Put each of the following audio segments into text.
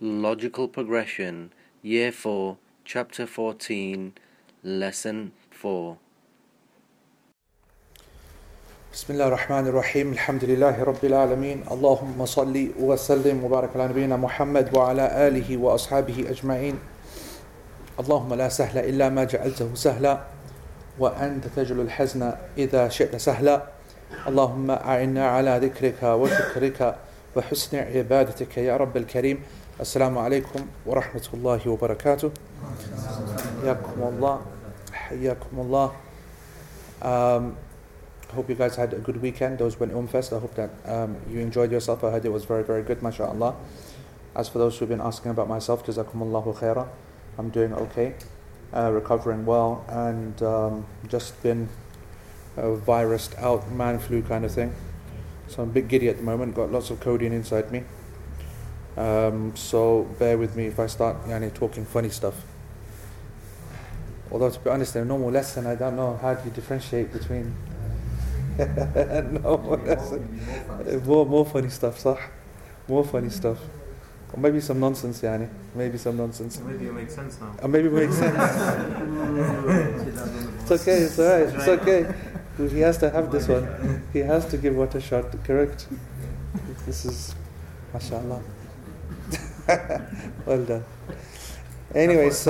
Logical Progression, Year 4, Chapter 14, Lesson 4. Bismillah ar-Rahman ar-Rahim, alhamdulillahi rabbil alameen, Allahumma salli wa sallim wa barak ala nabiyyina Muhammad wa ala alihi wa ashabihi ajma'in. Allahumma la sahla illa ma ja'altahu sahla wa anta taj'alul hazna idha shi'ta sahla. Allahumma a'inna ala dhikrika wa shukrika wa husni ibadatika ya rabb al-kareem. Assalamu alaikum wa rahmatullahi wa barakatuh. Hayyakum Allah. Hope you guys had a good weekend. Those went Fest. I hope that you enjoyed yourself. I heard it was very, very good, mashallah. As for those who've been asking about myself, jazakumullahu khaira. I'm doing okay, recovering well, and just been virused out, man flu kind of thing. So I'm a bit giddy at the moment, got lots of codeine inside me. So bear with me if I start talking funny stuff. Although to be honest, in a normal lesson, I don't know how do you differentiate between normal lesson, more funny stuff, صح? More funny stuff, or maybe some nonsense, maybe some nonsense. Maybe it makes sense now. Or maybe it makes sense. It's okay, it's alright, it's okay. He has to have this one. He has to give what a shot. Correct. This is, mashallah. Well done. Anyway, that's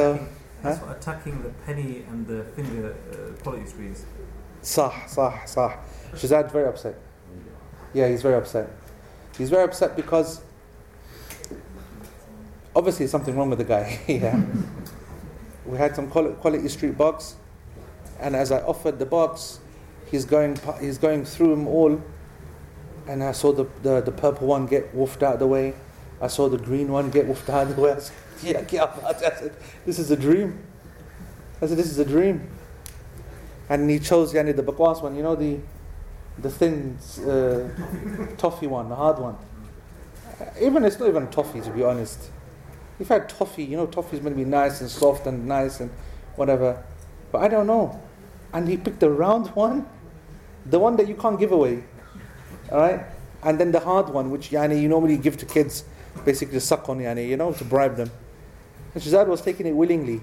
what attacking the penny and the finger quality trees. Sah. Shazad's very upset. Yeah, he's very upset. He's very upset because obviously something wrong with the guy. Yeah. We had some quality street bugs, and as I offered the bugs, he's going through them all, and I saw the purple one get woofed out of the way. I saw the green one get woofed out of the way. I said, this is a dream. And he chose the bakwas one, the thin toffee one, the hard one. Even it's not even toffee, to be honest. If I had toffee, toffee is meant to be nice and soft and nice and whatever. But I don't know. And he picked the round one, the one that you can't give away. All right? And then the hard one, which you normally give to kids, basically to suck on, to bribe them. And Shazad was taking it willingly.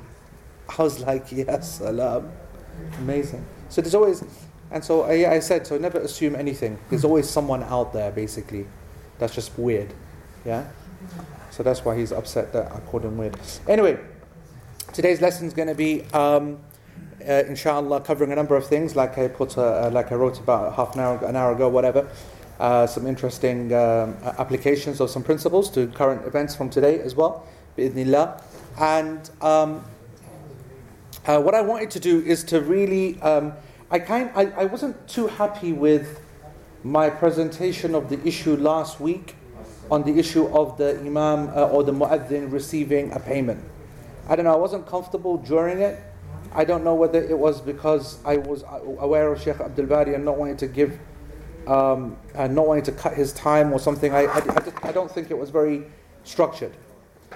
I was like, yes, salam. Amazing. So there's always, and so I said, so never assume anything. There's always someone out there, basically. That's just weird. Yeah? So that's why he's upset that I called him weird. Anyway, today's lesson is going to be, inshallah, covering a number of things, like I put, like I wrote about an hour ago, whatever. Some interesting applications of some principles to current events from today as well, bi'idhnillah. And what I wanted to do is to really, I wasn't too happy with my presentation of the issue last week on the issue of the imam or the mu'adhin receiving a payment. I don't know, I wasn't comfortable during it. I don't know whether it was because I was aware of Sheikh Abdul Bari and not wanting to give not wanting to cut his time or something. I don't think it was very structured.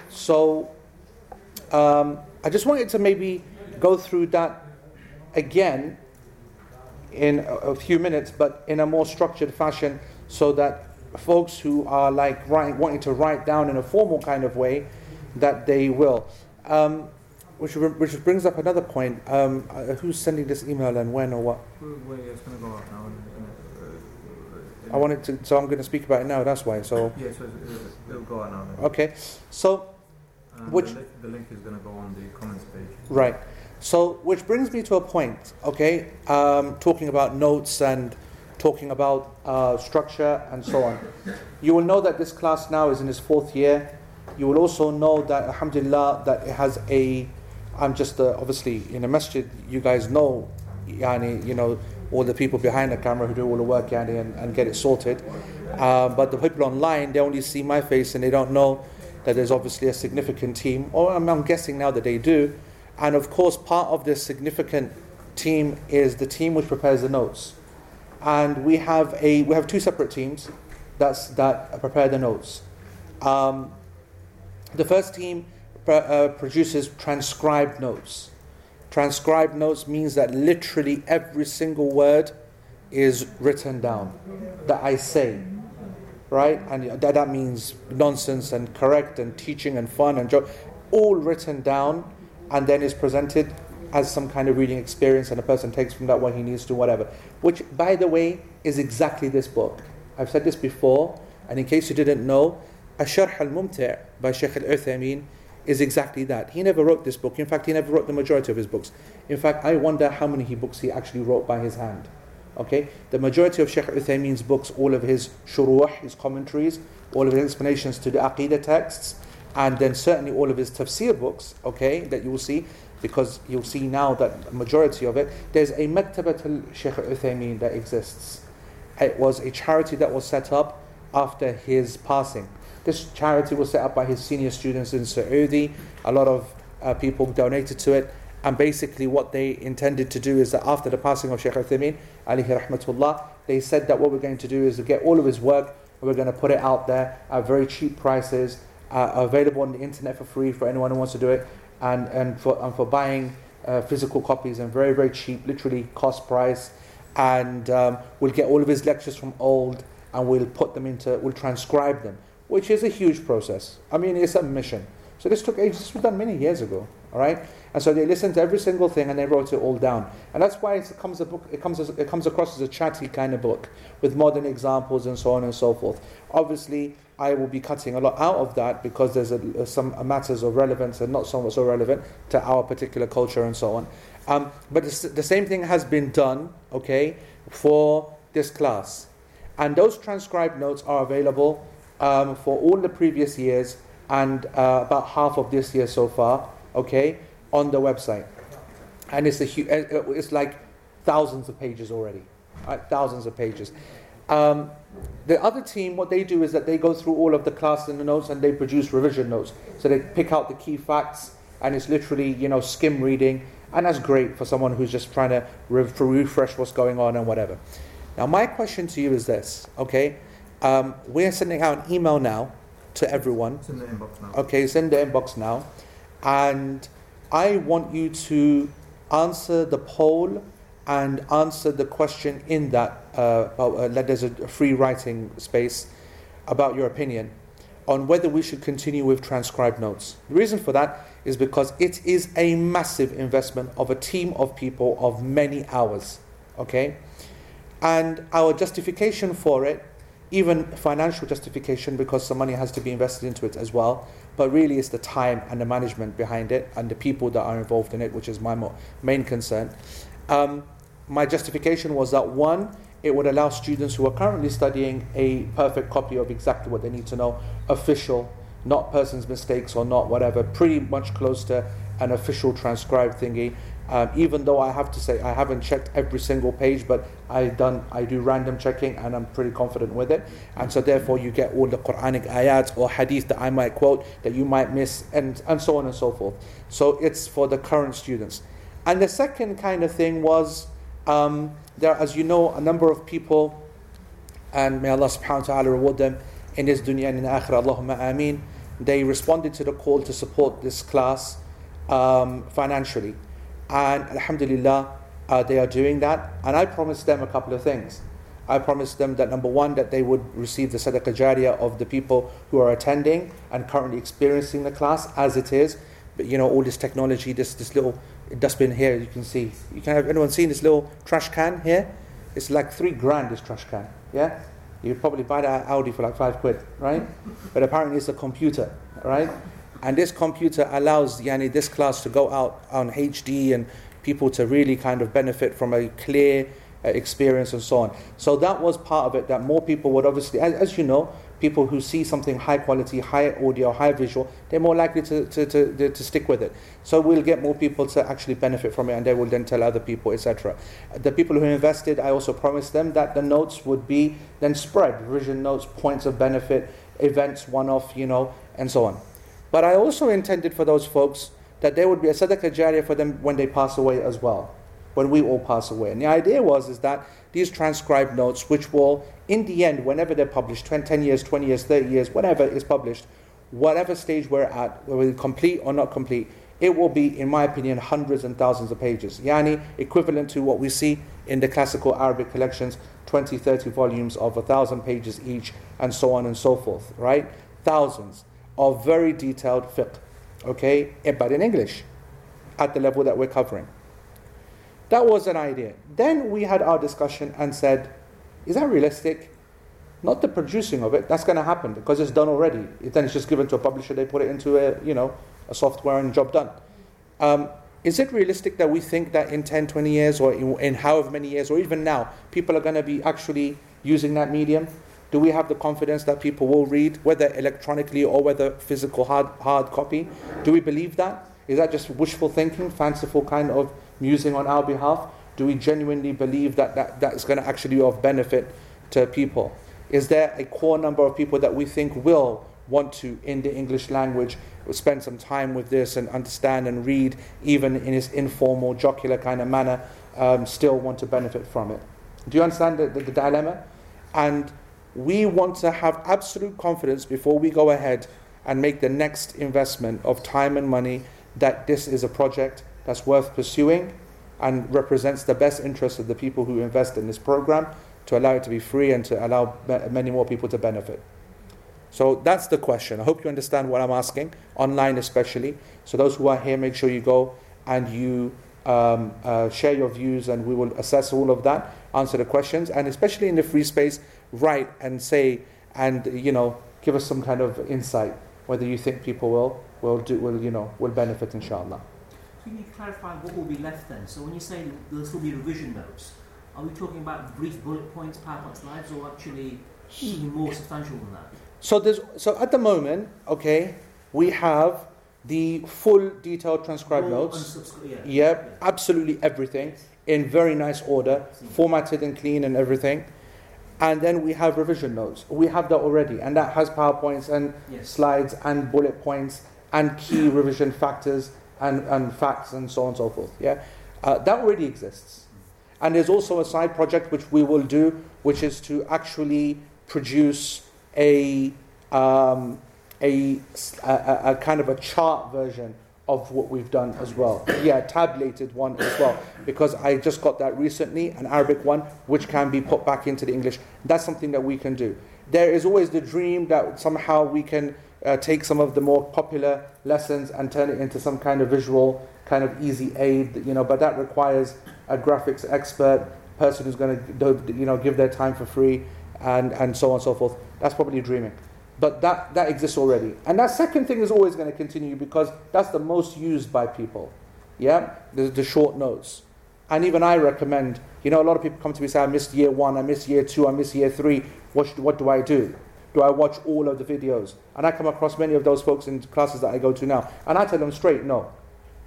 So I just wanted to maybe go through that again in a few minutes, but in a more structured fashion, so that folks who are wanting to write down in a formal kind of way, that they will. Which brings up another point. Who's sending this email and when or what? It's going to go out now. I wanted to, so I'm going to speak about it now. That's why. So yeah, so it'll go on now. Okay, so the link is going to go on the comments page. Right. So which brings me to a point. Okay, talking about notes and talking about structure and so on. You will know that this class now is in its fourth year. You will also know that alhamdulillah that it has a. I'm just obviously in a masjid. You guys know, all the people behind the camera who do all the work and get it sorted. But the people online, they only see my face and they don't know that there's obviously a significant team, or I'm guessing now that they do. And of course, part of this significant team is the team which prepares the notes. And we have two separate teams that prepare the notes. The first team produces transcribed notes. Transcribed notes means that literally every single word is written down that I say. right? And that means nonsense and correct and teaching and fun and joke, all written down, and then is presented as some kind of reading experience, and a person takes from that what he needs to, whatever. Which, by the way, is exactly this book. I've said this before, and in case you didn't know, Al-Sharh Al-Mumti' by Shaykh Al-Uthaymeen is exactly that. He never wrote this book. In fact, he never wrote the majority of his books. In fact, I wonder how many books he actually wrote by his hand. Okay, the majority of Shaykh Uthaymeen's books, all of his shuruh, his commentaries, all of his explanations to the Aqidah texts, and then certainly all of his tafsir books, okay, that you will see, because you'll see now that the majority of it, there's a Maktabat al-Shaykh Uthaymeen that exists. It was a charity that was set up after his passing. This charity was set up by his senior students in Saudi. A lot of people donated to it. And basically what they intended to do is that after the passing of Shaykh Uthaymeen, alayhi rahmatullah, they said that what we're going to do is to get all of his work, and we're going to put it out there at very cheap prices, available on the internet for free for anyone who wants to do it, and for buying physical copies, and very, very cheap, literally cost price. And we'll get all of his lectures from old, and we'll transcribe them, which is a huge process. I mean, it's a mission. So this took ages. This was done many years ago. All right, and so they listened to every single thing and they wrote it all down, and that's why it comes across as a chatty kind of book with modern examples and so on and so forth. Obviously, I will be cutting a lot out of that because there's some matters of relevance and not so much so relevant to our particular culture and so on. But the same thing has been done, okay, for this class, and those transcribed notes are available for all the previous years and about half of this year so far. Okay, on the website, and it's like thousands of pages already, right? Thousands of pages. The other team, what they do is that they go through all of the class and the notes, and they produce revision notes. So they pick out the key facts, and it's literally skim reading, and that's great for someone who's just trying to refresh what's going on and whatever. Now, my question to you is this: okay, we're sending out an email now to everyone. It's in the inbox now. Okay, it's in the inbox now. And I want you to answer the poll and answer the question in that there's a free writing space about your opinion on whether we should continue with transcribed notes. The reason for that is because it is a massive investment of a team of people of many hours, okay? And our justification for it, even financial justification, because some money has to be invested into it as well, but really it's the time and the management behind it and the people that are involved in it, which is my main concern. My justification was that, one, it would allow students who are currently studying a perfect copy of exactly what they need to know, official, not person's mistakes or not whatever, pretty much close to an official transcribed thingy. Even though I have to say I haven't checked every single page, but I do random checking and I'm pretty confident with it. And so therefore you get all the Quranic ayats or hadith that I might quote that you might miss and so on and so forth. So it's for the current students. And the second kind of thing was, there, as you know, a number of people, and may Allah subhanahu wa ta'ala reward them in this dunya and in the akhirah, Allahumma ameen, they responded to the call to support this class financially. And alhamdulillah, they are doing that. And I promised them a couple of things. I promised them that, number one, that they would receive the sadaqah jariyah of the people who are attending and currently experiencing the class as it is. But all this technology, this little dustbin here, you can see. Have anyone seen this little trash can here? It's like $3,000, this trash can. Yeah? You'd probably buy that at Audi for like £5, right? But apparently it's a computer, right? And this computer allows this class to go out on HD and people to really kind of benefit from a clear experience and so on. So that was part of it, that more people would obviously, as you know, people who see something high quality, high audio, high visual, they're more likely to stick with it. So we'll get more people to actually benefit from it, and they will then tell other people, etc. The people who invested, I also promised them that the notes would be then spread, revision notes, points of benefit, events, one-off, and so on. But I also intended for those folks that there would be a sadaqah jariyah for them when they pass away as well, when we all pass away. And the idea was that these transcribed notes, which will, in the end, whenever they're published, 10 years, 20 years, 30 years, whatever is published, whatever stage we're at, whether complete or not complete, it will be, in my opinion, hundreds and thousands of pages. Yani, equivalent to what we see in the classical Arabic collections, 20, 30 volumes of 1,000 pages each, and so on and so forth, right? Thousands of very detailed fiqh, okay? But in English, at the level that we're covering. That was an idea. Then we had our discussion and said, is that realistic? Not the producing of it, that's going to happen because it's done already. Then it's just given to a publisher, they put it into a software and job done. Is it realistic that we think that in 10, 20 years or in however many years or even now, people are going to be actually using that medium? Do we have the confidence that people will read, whether electronically or whether physical hard copy? Do we believe that? Is that just wishful thinking, fanciful kind of musing on our behalf? Do we genuinely believe that is going to actually be of benefit to people? Is there a core number of people that we think will want to, in the English language, spend some time with this and understand and read, even in its informal, jocular kind of manner, still want to benefit from it? Do you understand the dilemma? And we want to have absolute confidence before we go ahead and make the next investment of time and money that this is a project that's worth pursuing and represents the best interest of the people who invest in this program, to allow it to be free and to allow many more people to benefit. So that's the question. I hope you understand what I'm asking, online especially. So those who are here, make sure you go and you share your views, and we will assess all of that, answer the questions, and especially in the free space, write and say, and give us some kind of insight whether you think people will benefit, inshallah. Can you clarify what will be left then? So when you say this will be revision notes, are we talking about brief bullet points, PowerPoint slides, or actually even more substantial than that? So at the moment, okay, we have the full detailed transcribed notes. Absolutely everything in very nice order, formatted and clean and everything. And then we have revision notes. We have that already, and that has PowerPoints and slides and bullet points and key revision factors and facts and so on and so forth. That already exists. And there's also a side project which we will do, which is to actually produce a kind of a chart version of what we've done as well. Tabulated one as well, because I just got that recently, an Arabic one, which can be put back into the English. That's something that we can do. There is always the dream that somehow we can take some of the more popular lessons and turn it into some kind of visual, kind of easy aid, but that requires a graphics expert, person who's going to give their time for free, and so on and so forth. That's probably dreaming. But that exists already. And that second thing is always going to continue because that's the most used by people. The short notes. And even I recommend, a lot of people come to me and say, I missed year one, I missed year two, I missed year three. What do I do? Do I watch all of the videos? And I come across many of those folks in classes that I go to now. And I tell them straight, no.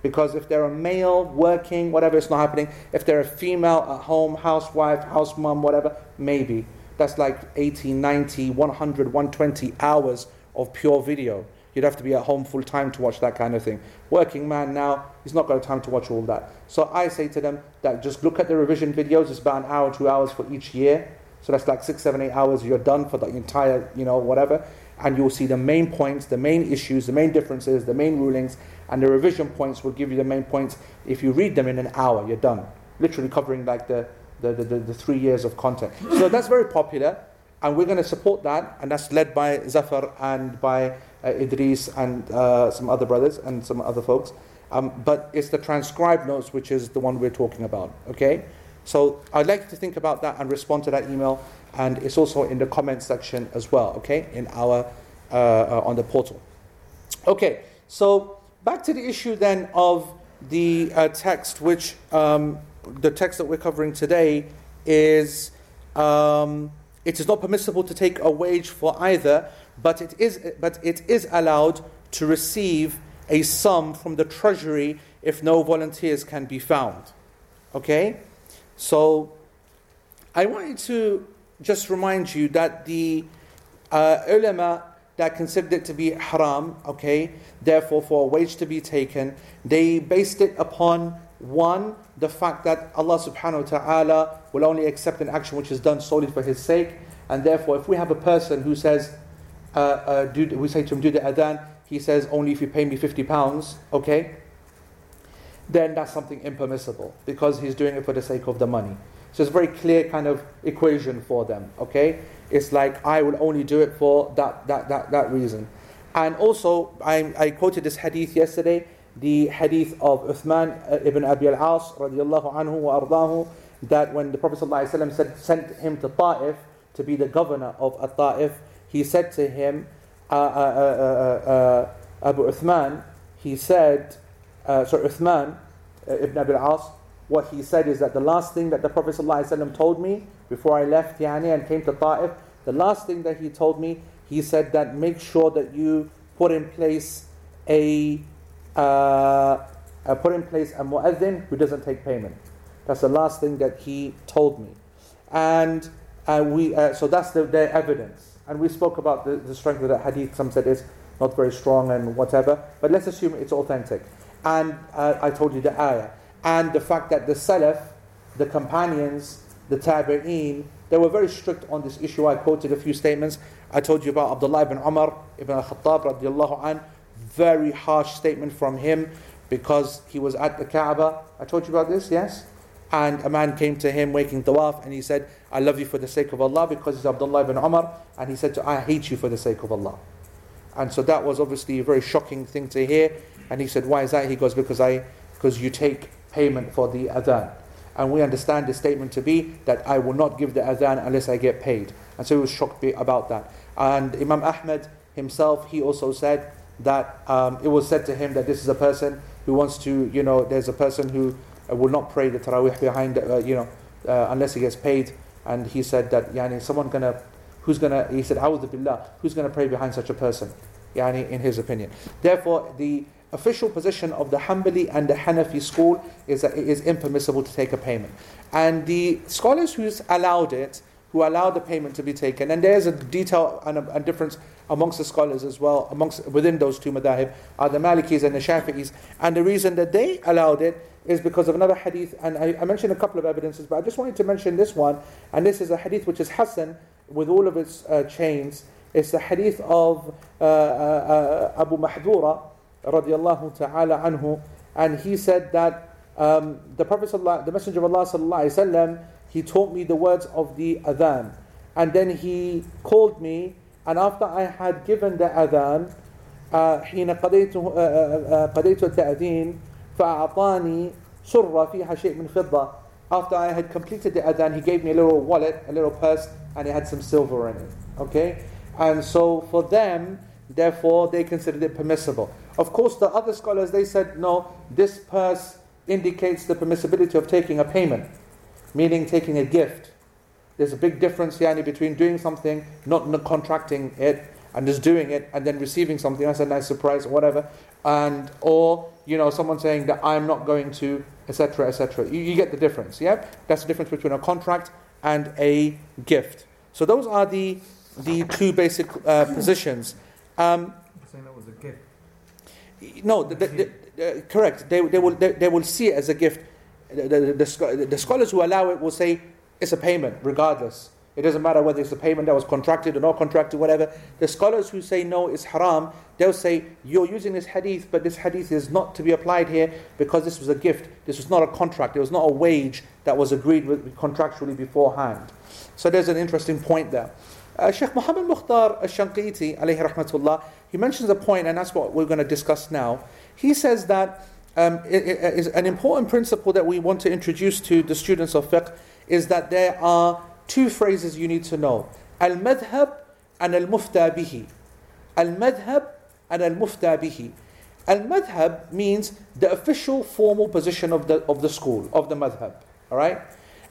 Because if they're a male, working, whatever, it's not happening. If they're a female, at home, housewife, house mom, whatever, maybe. That's like 80, 90, 100, 120 hours of pure video. You'd have to be at home full time to watch that kind of thing. Working man now, he's not got time to watch all that. So I say to them that just look at the revision videos. It's about an hour, 2 hours for each year. So that's like 6, 7, 8 hours you're done for the entire, whatever. And you'll see the main points, the main issues, the main differences, the main rulings. And the revision points will give you the main points. If you read them in an hour, you're done. Literally covering like the 3 years of content. So that's very popular, and we're going to support that, and that's led by Zafar and by Idris and some other brothers and some other folks. But it's the transcribed notes which is the one we're talking about, okay? So I'd like to think about that and respond to that email, and it's also in the comment section as well, okay, in our on the portal. Okay, so back to the issue then of the text, which... the text that we're covering today is, it is not permissible to take a wage for either, but it is allowed to receive a sum from the treasury if no volunteers can be found. Okay? So, I wanted to just remind you that the ulama that considered it to be haram, okay, therefore for a wage to be taken, they based it upon one, the fact that Allah subhanahu wa ta'ala will only accept an action which is done solely for His sake, and therefore if we have a person who says, we say to him, do the adhan, he says, only if you pay me £50, okay, then that's something impermissible, because he's doing it for the sake of the money. So it's a very clear kind of equation for them, okay? It's like, I will only do it for that reason. And also, I quoted this hadith yesterday, the hadith of Uthman ibn Abi al-As, radiyallahu anhu wa ardahu, that when the Prophet ﷺ sent him to Ta'if to be the governor of Ta'if, he said to him, Abu Uthman, he said, Uthman ibn Abi al-As, what he said is that the last thing that the Prophet ﷺ told me before I left and came to Ta'if, the last thing that he told me, he said that make sure that you put in place a mu'adhin who doesn't take payment. That's the last thing that he told me, and so that's their evidence. And we spoke about the strength of that hadith. Some said it's not very strong and whatever, but let's assume it's authentic. And I told you the ayah. And the fact that the Salaf, the companions, the Tabi'een, they were very strict on this issue. I quoted a few statements. I told you about Abdullah ibn Umar ibn al-Khattab radiyallahu anhu. Very harsh statement from him because he was at the Kaaba. I told you about this, yes? And a man came to him making tawaf and he said, I love you for the sake of Allah, because it's Abdullah ibn Umar. And he said, I hate you for the sake of Allah. And so that was obviously a very shocking thing to hear. And he said, why is that? He goes, because you take payment for the adhan, and we understand the statement to be that I will not give the adhan unless I get paid. And so he was shocked about that. And Imam Ahmed himself, he also said that it was said to him that this is a person who wants to, there's a person who will not pray the tarawih behind, unless he gets paid. And he said that he said, A'udhu Billah, who's gonna pray behind such a person? In his opinion. Therefore, the official position of the Hanbali and the Hanafi school is that it is impermissible to take a payment. And the scholars who allowed the payment to be taken, and there is a detail and a difference amongst the scholars as well, within those two madhahib, are the Malikis and the Shafi'is. And the reason that they allowed it is because of another hadith, and I mentioned a couple of evidences, but I just wanted to mention this one, and this is a hadith which is Hassan with all of its chains. It's the hadith of Abu Mahdura, radiyallahu ta'ala anhu, and he said that the Prophet the Messenger of Allah sallallahu alaihi wasallam, he taught me the words of the adhan, and then he called me, and after I had given the adhan, حين قضيت التأذين فأعطاني سرة فيها شيء من فضة. After I had completed the adhan, he gave me a little wallet, a little purse, and it had some silver in it. Okay, and so for them, therefore, they considered it permissible. Of course, the other scholars, they said, no, this purse indicates the permissibility of taking a payment, meaning taking a gift. There's a big difference between doing something, not contracting it, and just doing it, and then receiving something. That's a nice surprise, or whatever. And, someone saying that I'm not going to, etc., etc. You get the difference, yeah? That's the difference between a contract and a gift. So those are the two basic positions. You're saying that was a gift. No, correct. They will see it as a gift. The scholars who allow it will say it's a payment, regardless. It doesn't matter whether it's a payment that was contracted or not contracted, whatever. The scholars who say no, it's haram, they'll say you're using this hadith, but this hadith is not to be applied here because this was a gift. This was not a contract. It was not a wage that was agreed with contractually beforehand. So there's an interesting point there. Shaykh Muhammad Mukhtar al-Shanqiti, alayhi rahmatullah, he mentions a point, and that's what we're going to discuss now. He says that it is an important principle that we want to introduce to the students of fiqh, is that there are two phrases you need to know: al-madhhab and al-mufta bihi. Al-madhhab and al-mufta bihi. Al-madhhab means the official formal position of the school, of the madhhab. All right?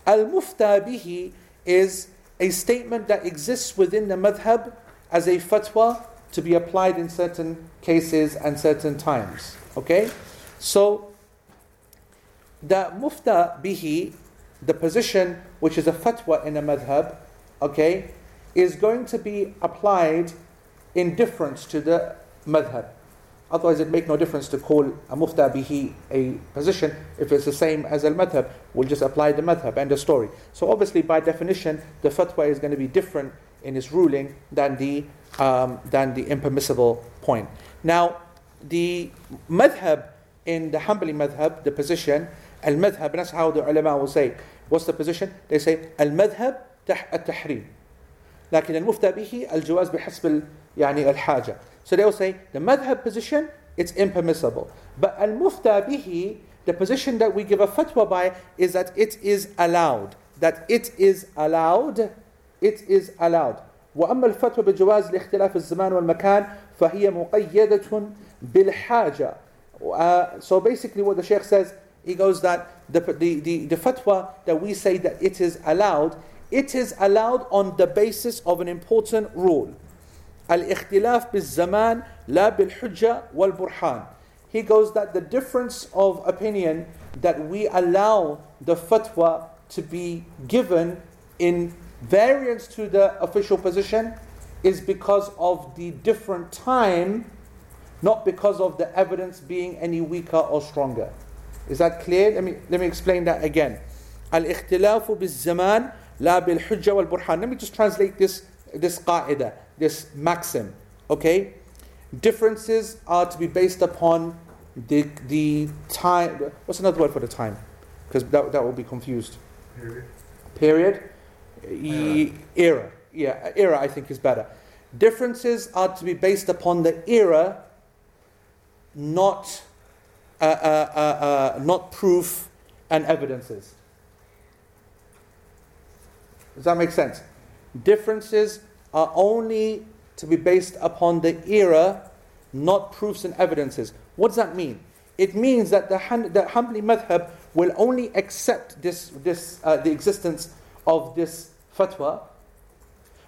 Al-mufta bihi is a statement that exists within the madhhab as a fatwa to be applied in certain cases and certain times. Okay? So, the mufta bihi, the position which is a fatwa in a madhhab, okay, is going to be applied in difference to the madhhab. Otherwise, it make no difference to call a mufta bihi a position if it's the same as al madhhab. We'll just apply the madhhab, end of story. So obviously, by definition, the fatwa is going to be different in its ruling than the impermissible point. Now, the madhhab in the Hanbali madhhab, the position al madhhab, and that's how the ulama will say What's the position? They say المذهب التحريم, لكن المفتى به الجواز بحسب يعني الحاجة. So they will say the madhab position, it's impermissible, but al-mufta bihi, the position that we give a fatwa by, is that it is allowed. وأما الفتوى بالجواز لاختلاف الزمان والمكان فهي مقيدة بالحاجة. So basically what the Shaykh says, he goes that the fatwa that we say that it is allowed on the basis of an important rule. الاختلاف بالزمان لا بالحجة والبرهان. He goes that the difference of opinion that we allow the fatwa to be given in variance to the official position is because of the different time, not because of the evidence being any weaker or stronger. Is that clear? Let me explain that again. الاختلاف بالزمان لا بالحجة والبرهان. Let me just translate this qaida, this maxim, okay? Differences are to be based upon the time. What's another word for the time? Because that will be confused. Period. Era. Yeah, era I think is better. Differences are to be based upon the era, not proof and evidences. Does that make sense? Differences are only to be based upon the era, not proofs and evidences. What does that mean? It means that the Hanbali madhab will only accept the existence of this fatwa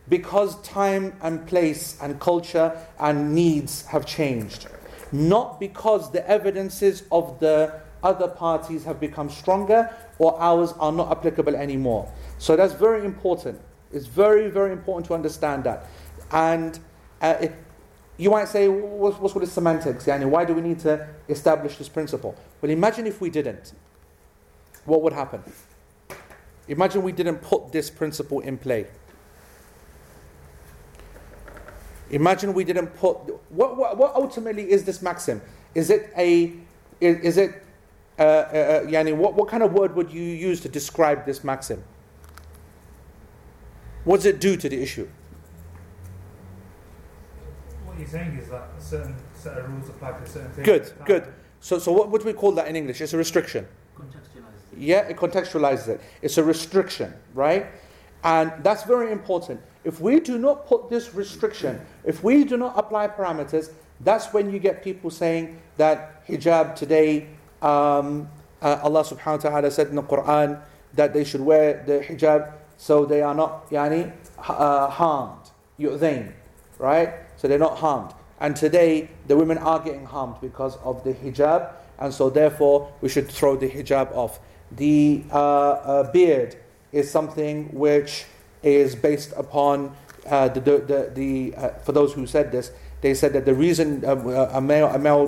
because time and place and culture and needs have changed, not because the evidences of the other parties have become stronger or ours are not applicable anymore. So that's very important. It's very, very important to understand that. And you might say, what's with the semantics? Yani, why do we need to establish this principle? Well, imagine if we didn't. What would happen? Imagine we didn't put this principle in play. Imagine we didn't put... What ultimately is this maxim? What kind of word would you use to describe this maxim? What does it do to the issue? What you're saying is that a certain set of rules apply to a certain thing. Good. So what would we call that in English? It's a restriction. Contextualizes it. Yeah, it contextualizes it. It's a restriction, right? And that's very important. If we do not put this restriction, if we do not apply parameters, that's when you get people saying that hijab today, Allah subhanahu wa ta'ala said in the Quran that they should wear the hijab so they are not harmed, yu'zain, right? So they're not harmed. And today, the women are getting harmed because of the hijab, and so therefore, we should throw the hijab off. The beard is something which is based upon, for those who said this, they said that the reason a male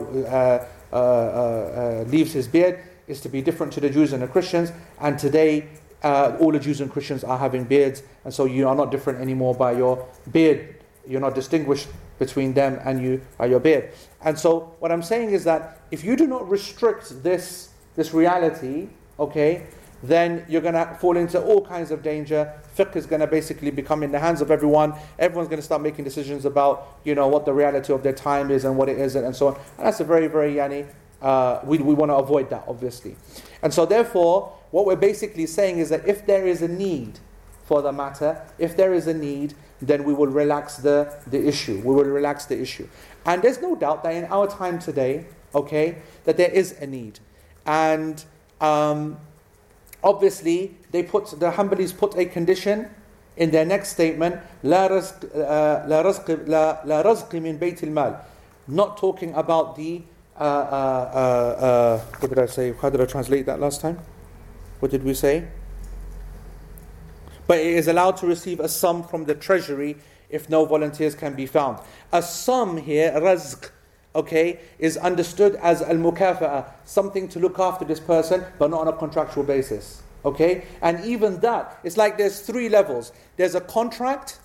leaves his beard is to be different to the Jews and the Christians, and today, all the Jews and Christians are having beards, and so you are not different anymore by your beard. You're not distinguished between them and you by your beard. And so what I'm saying is that if you do not restrict this reality, okay, then you're going to fall into all kinds of danger. Fiqh is going to basically become in the hands of everyone. Everyone's going to start making decisions about, what the reality of their time is and what it isn't and so on. And that's a very, very, we want to avoid that, obviously. And so therefore, what we're basically saying is that if there is a need for the matter, then we will relax the issue. We will relax the issue. And there's no doubt that in our time today, okay, that there is a need. And obviously, the Hanbalis put a condition in their next statement, لا رزق من بيت المال. Not talking about the, what did I say? How did I translate that last time? What did we say? But it is allowed to receive a sum from the treasury if no volunteers can be found. A sum here, razq, okay, is understood as al-mukafa'a, something to look after this person, but not on a contractual basis, okay? And even that, it's like there's three levels. There's a contract,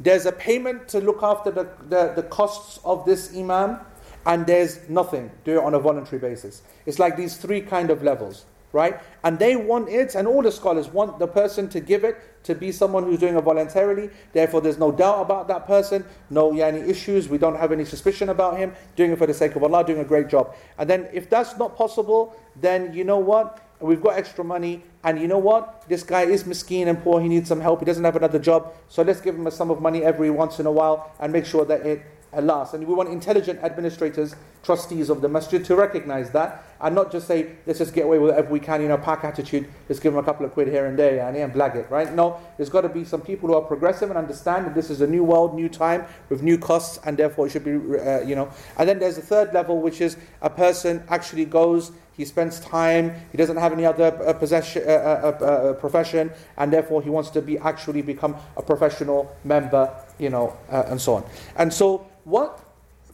there's a payment to look after the costs of this imam, and there's nothing, do it on a voluntary basis. It's like these three kind of levels. right? And they want it, and all the scholars want the person to give it to be someone who's doing it voluntarily. Therefore, there's no doubt about that person, no issues. We don't have any suspicion about him, doing it for the sake of Allah, doing a great job. And then if that's not possible, then you know what? We've got extra money, and you know what? This guy is miskeen and poor, he needs some help, he doesn't have another job, so let's give him a sum of money every once in a while and make sure that it lasts. And we want intelligent administrators, trustees of the masjid, to recognize that and not just say, let's just get away with whatever we can, pack attitude, let's give them a couple of quid here and there and blag it, right? No, there's got to be some people who are progressive and understand that this is a new world, new time, with new costs, and therefore it should be, And then there's a third level, which is a person actually goes, he spends time, he doesn't have any other profession, and therefore he wants to become a professional member, and so on. And so what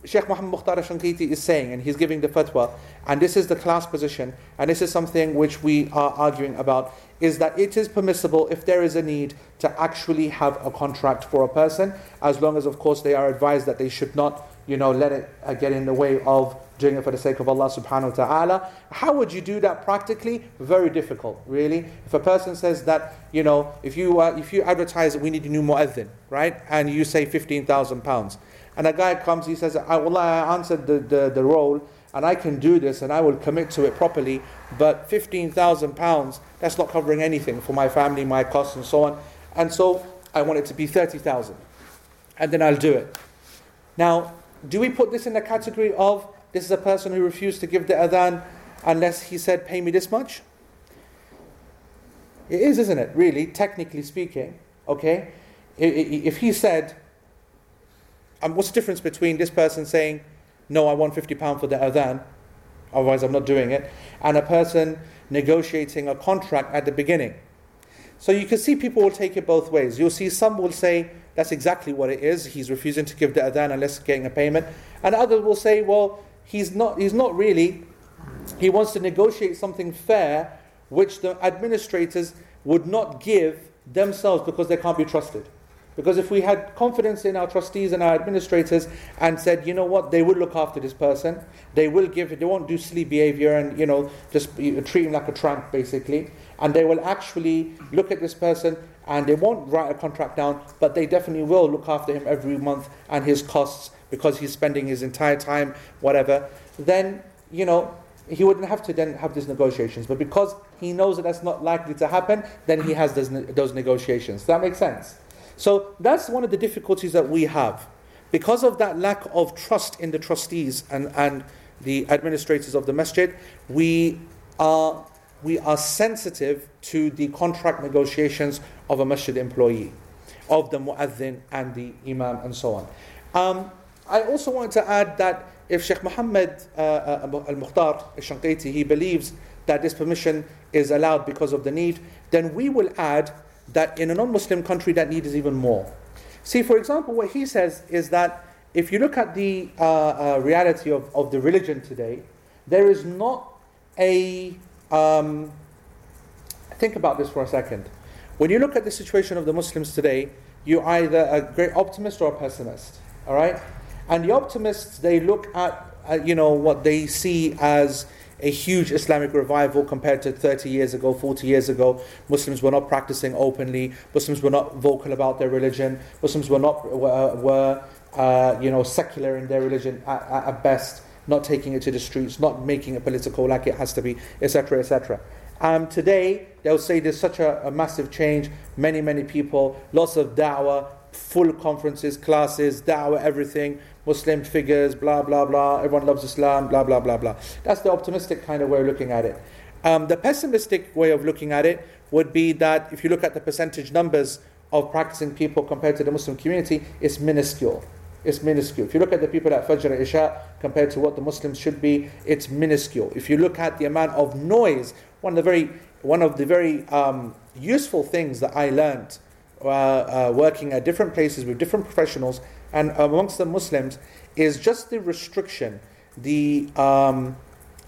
Shaykh Muhammad Mukhtar Shankiti is saying, and he's giving the fatwa, and this is the class position, and this is something which we are arguing about, is that it is permissible if there is a need to actually have a contract for a person, as long as, of course, they are advised that they should not, let it get in the way of doing it for the sake of Allah subhanahu wa ta'ala. How would you do that practically? Very difficult, really. If a person says that, if you advertise that we need a new mu'adhin, right? And you say £15,000. And a guy comes, he says, I answered the role, and I can do this, and I will commit to it properly, but £15,000, that's not covering anything for my family, my costs, and so on. And so I want it to be 30,000, and then I'll do it. Now, do we put this in the category of this is a person who refused to give the adhan unless he said, pay me this much? It is, isn't it, really, technically speaking, okay? If he said, and what's the difference between this person saying, no, I want £50 for the adhan, otherwise I'm not doing it, and a person negotiating a contract at the beginning? So you can see people will take it both ways. You'll see some will say, that's exactly what it is. He's refusing to give the adhan unless getting a payment. And others will say, well, he's not really. He wants to negotiate something fair, which the administrators would not give themselves because they can't be trusted. Because if we had confidence in our trustees and our administrators and said, you know what, they will look after this person, they will give it, they won't do silly behavior and, just treat him like a tramp, basically. And they will actually look at this person and they won't write a contract down, but they definitely will look after him every month and his costs because he's spending his entire time, whatever. Then, he wouldn't have to then have these negotiations. But because he knows that that's not likely to happen, then he has those negotiations. Does that make sense? So that's one of the difficulties that we have. Because of that lack of trust in the trustees and the administrators of the masjid, we are sensitive to the contract negotiations of a masjid employee, of the mu'adhin and the imam and so on. I also want to add that if Shaykh Muhammad al-Mukhtar al-Shanqiti, he believes that this permission is allowed because of the need, then we will add that in a non-Muslim country that need is even more. See, for example, what he says is that if you look at the reality of the religion today, there is not a... think about this for a second. When you look at the situation of the Muslims today, you're either a great optimist or a pessimist, all right? And the optimists, they look at, what they see as a huge Islamic revival compared to 30 years ago, 40 years ago. Muslims were not practicing openly. Muslims were not vocal about their religion. Muslims were not secular in their religion at best, not taking it to the streets, not making it political like it has to be, etc., etc. Today, they'll say there's such a massive change, many, many people, lots of da'wah, full conferences, classes, da'wah, everything, Muslim figures, blah, blah, blah, everyone loves Islam, blah, blah, blah, blah. That's the optimistic kind of way of looking at it. The pessimistic way of looking at it would be that if you look at the percentage numbers of practicing people compared to the Muslim community, it's minuscule. It's minuscule. If you look at the people at Fajr and Isha compared to what the Muslims should be, it's minuscule. If you look at the amount of noise, one of the very useful things that I learned working at different places with different professionals and amongst the Muslims is just the restriction. We live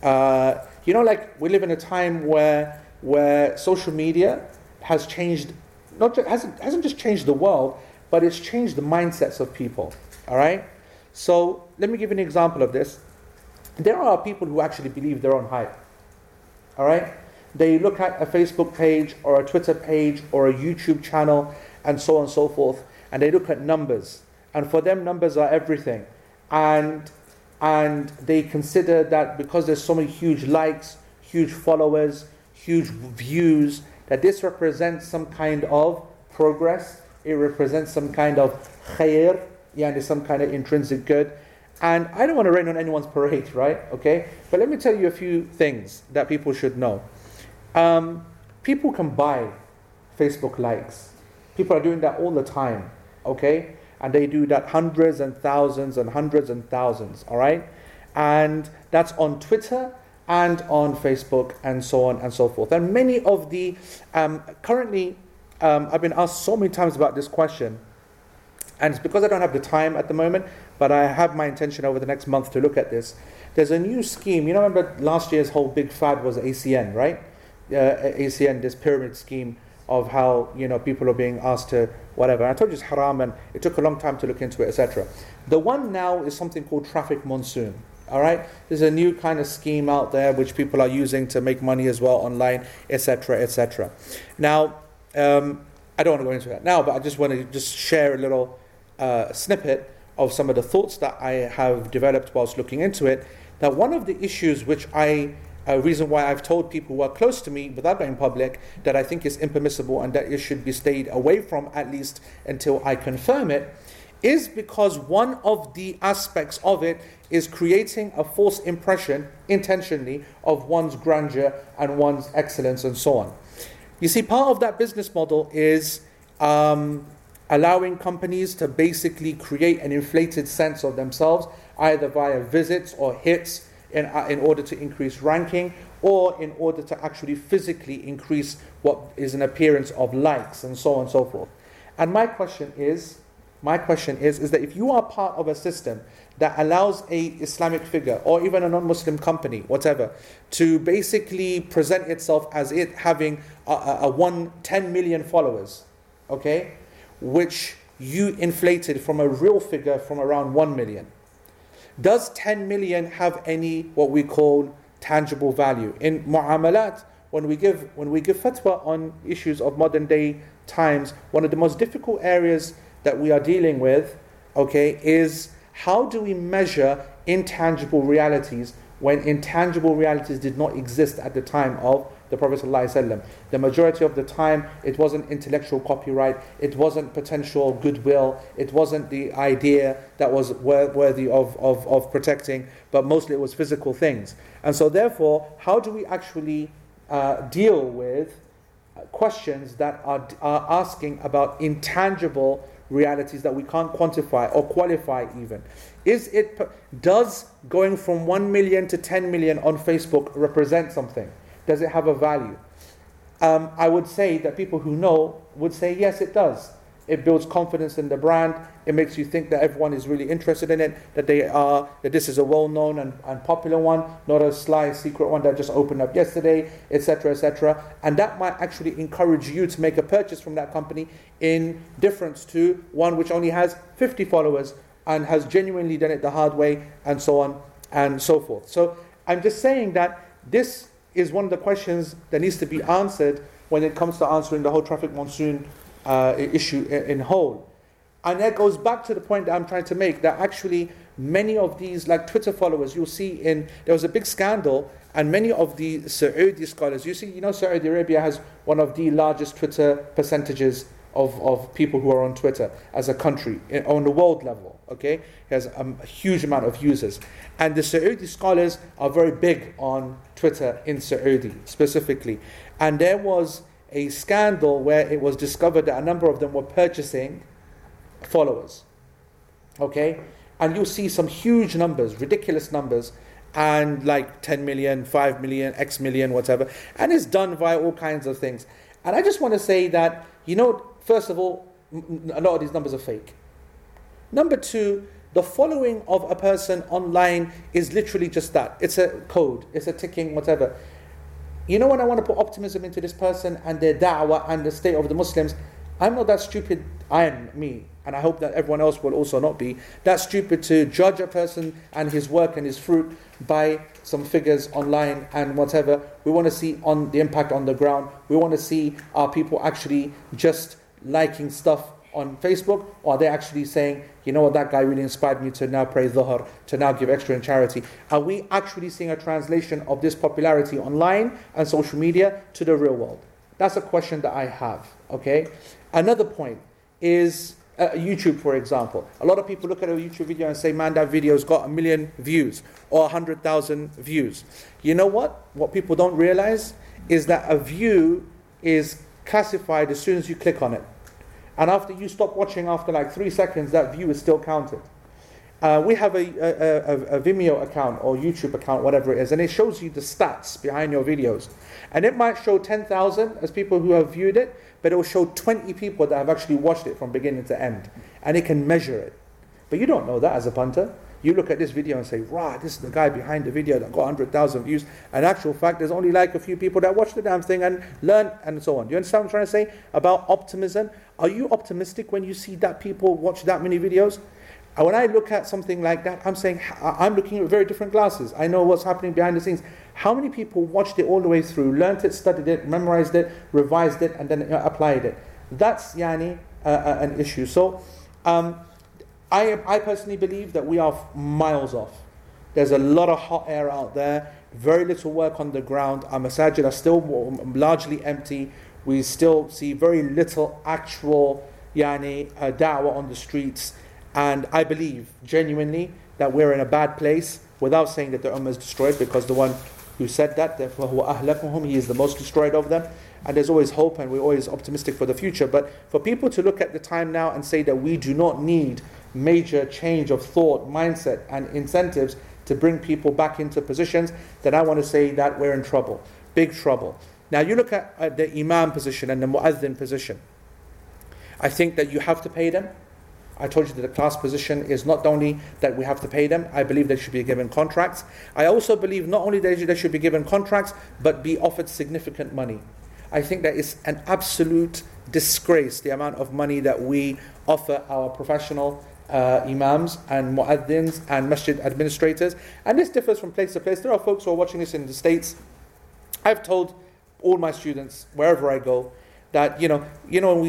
in a time where social media has changed, hasn't just changed the world, but it's changed the mindsets of people, all right? So let me give an example of this. There are people who actually believe their own hype, all right? They look at a Facebook page or a Twitter page or a YouTube channel and so on and so forth, and they look at numbers. And for them, numbers are everything. And they consider that because there's so many huge likes, huge followers, huge views, that this represents some kind of progress. It represents some kind of khair, and some kind of intrinsic good. And I don't want to rain on anyone's parade, right? Okay, but let me tell you a few things that people should know. People can buy Facebook likes. People are doing that all the time, okay? And they do that hundreds and thousands, all right? And that's on Twitter and on Facebook and so on and so forth. And many of the, currently, I've been asked so many times about this question, and it's because I don't have the time at the moment, but I have my intention over the next month to look at this. There's a new scheme. You know, remember last year's whole big fad was ACN, right? ACN, this pyramid scheme of how, people are being asked to whatever. And I told you it's haram, and it took a long time to look into it, etc. The one now is something called traffic monsoon, all right? There's a new kind of scheme out there which people are using to make money as well online, etc. Now, I don't want to go into that now, but I just want to share a little snippet of some of the thoughts that I have developed whilst looking into it. Now, one of the issues which reason why I've told people who are close to me without going public that I think is impermissible and that it should be stayed away from, at least until I confirm it, is because one of the aspects of it is creating a false impression, intentionally, of one's grandeur and one's excellence and so on. You see, part of that business model is allowing companies to basically create an inflated sense of themselves, either via visits or hits, in order to increase ranking, or in order to actually physically increase what is an appearance of likes and so on and so forth. And my question is that if you are part of a system that allows a Islamic figure or even a non-Muslim company, whatever, to basically present itself as it having 10 million followers, okay? Which you inflated from a real figure from around 1 million. Does 10 million have any what we call tangible value? In mu'amalat, when we give fatwa on issues of modern day times, one of the most difficult areas that we are dealing with, okay, is how do we measure intangible realities when intangible realities did not exist at the time of the Prophet ﷺ. The majority of the time, it wasn't intellectual copyright, it wasn't potential goodwill, it wasn't the idea that was worthy of protecting, but mostly it was physical things. And so therefore, how do we actually deal with questions that are asking about intangible realities that we can't quantify or qualify even? Does going from 1 million to 10 million on Facebook represent something? Does it have a value? I would say that people who know would say, yes, it does. It builds confidence in the brand. It makes you think that everyone is really interested in it, that this is a well-known and popular one, not a sly secret one that just opened up yesterday, etc., etc. And that might actually encourage you to make a purchase from that company, in difference to one which only has 50 followers and has genuinely done it the hard way, and so on and so forth. So I'm just saying that this is one of the questions that needs to be answered when it comes to answering the whole traffic monsoon issue in whole. And that goes back to the point that I'm trying to make, that actually many of these, like Twitter followers, you'll see there was a big scandal, and many of the Saudi scholars, Saudi Arabia has one of the largest Twitter percentages of people who are on Twitter as a country, on the world level, okay? It has a huge amount of users. And the Saudi scholars are very big on Twitter in Saudi, specifically. And there was a scandal where it was discovered that a number of them were purchasing followers, okay? And you'll see some huge numbers, ridiculous numbers, and like 10 million, 5 million, X million, whatever. And it's done via all kinds of things. And I just want to say that, first of all, a lot of these numbers are fake. Number two, the following of a person online is literally just that. It's a code, it's a ticking, whatever. When I want to put optimism into this person and their da'wah and the state of the Muslims, I'm not that stupid, me. and I hope that everyone else will also not be, that's stupid to judge a person and his work and his fruit by some figures online and whatever. We want to see on the impact on the ground. We want to see, are people actually just liking stuff on Facebook, or are they actually saying, you know what, that guy really inspired me to now pray Dhuhr, to now give extra in charity? Are we actually seeing a translation of this popularity online and social media to the real world? That's a question that I have, okay? Another point is YouTube, for example. A lot of people look at a YouTube video and say, man, that video's got 1 million views or 100,000 views. You know what? What people don't realize is that a view is classified as soon as you click on it. And after you stop watching, after like 3 seconds, that view is still counted. We have a Vimeo account or YouTube account, whatever it is, and it shows you the stats behind your videos. And it might show 10,000 as people who have viewed it, but it will show 20 people that have actually watched it from beginning to end. And it can measure it. But you don't know that as a punter. You look at this video and say, "Wow, this is the guy behind the video that got 100,000 views." In actual fact, there's only like a few people that watch the damn thing and learn and so on. Do you understand what I'm trying to say about optimism? Are you optimistic when you see that people watch that many videos? And when I look at something like that, I'm saying, I'm looking at very different glasses. I know what's happening behind the scenes. How many people watched it all the way through, learned it, studied it, memorized it, revised it, and then applied it? That's an issue. So I personally believe that we are miles off. There's a lot of hot air out there, very little work on the ground. Our masajid are still largely empty. We still see very little actual da'wah on the streets. And I believe, genuinely, that we're in a bad place, without saying that the ummah is destroyed, because the one who said that, therefore, he is the most destroyed of them. And there's always hope, and we're always optimistic for the future. But for people to look at the time now and say that we do not need major change of thought, mindset, and incentives to bring people back into positions, then I want to say that we're in trouble, big trouble. Now, you look at the imam position and the muazzin position. I think that you have to pay them. I told you that the class position is not only that we have to pay them. I believe they should be given contracts. I also believe not only that they should be given contracts, but be offered significant money. I think that it's an absolute disgrace, the amount of money that we offer our professional imams and muaddins and masjid administrators. And this differs from place to place. There are folks who are watching this in the States. I've told all my students, wherever I go, that you know,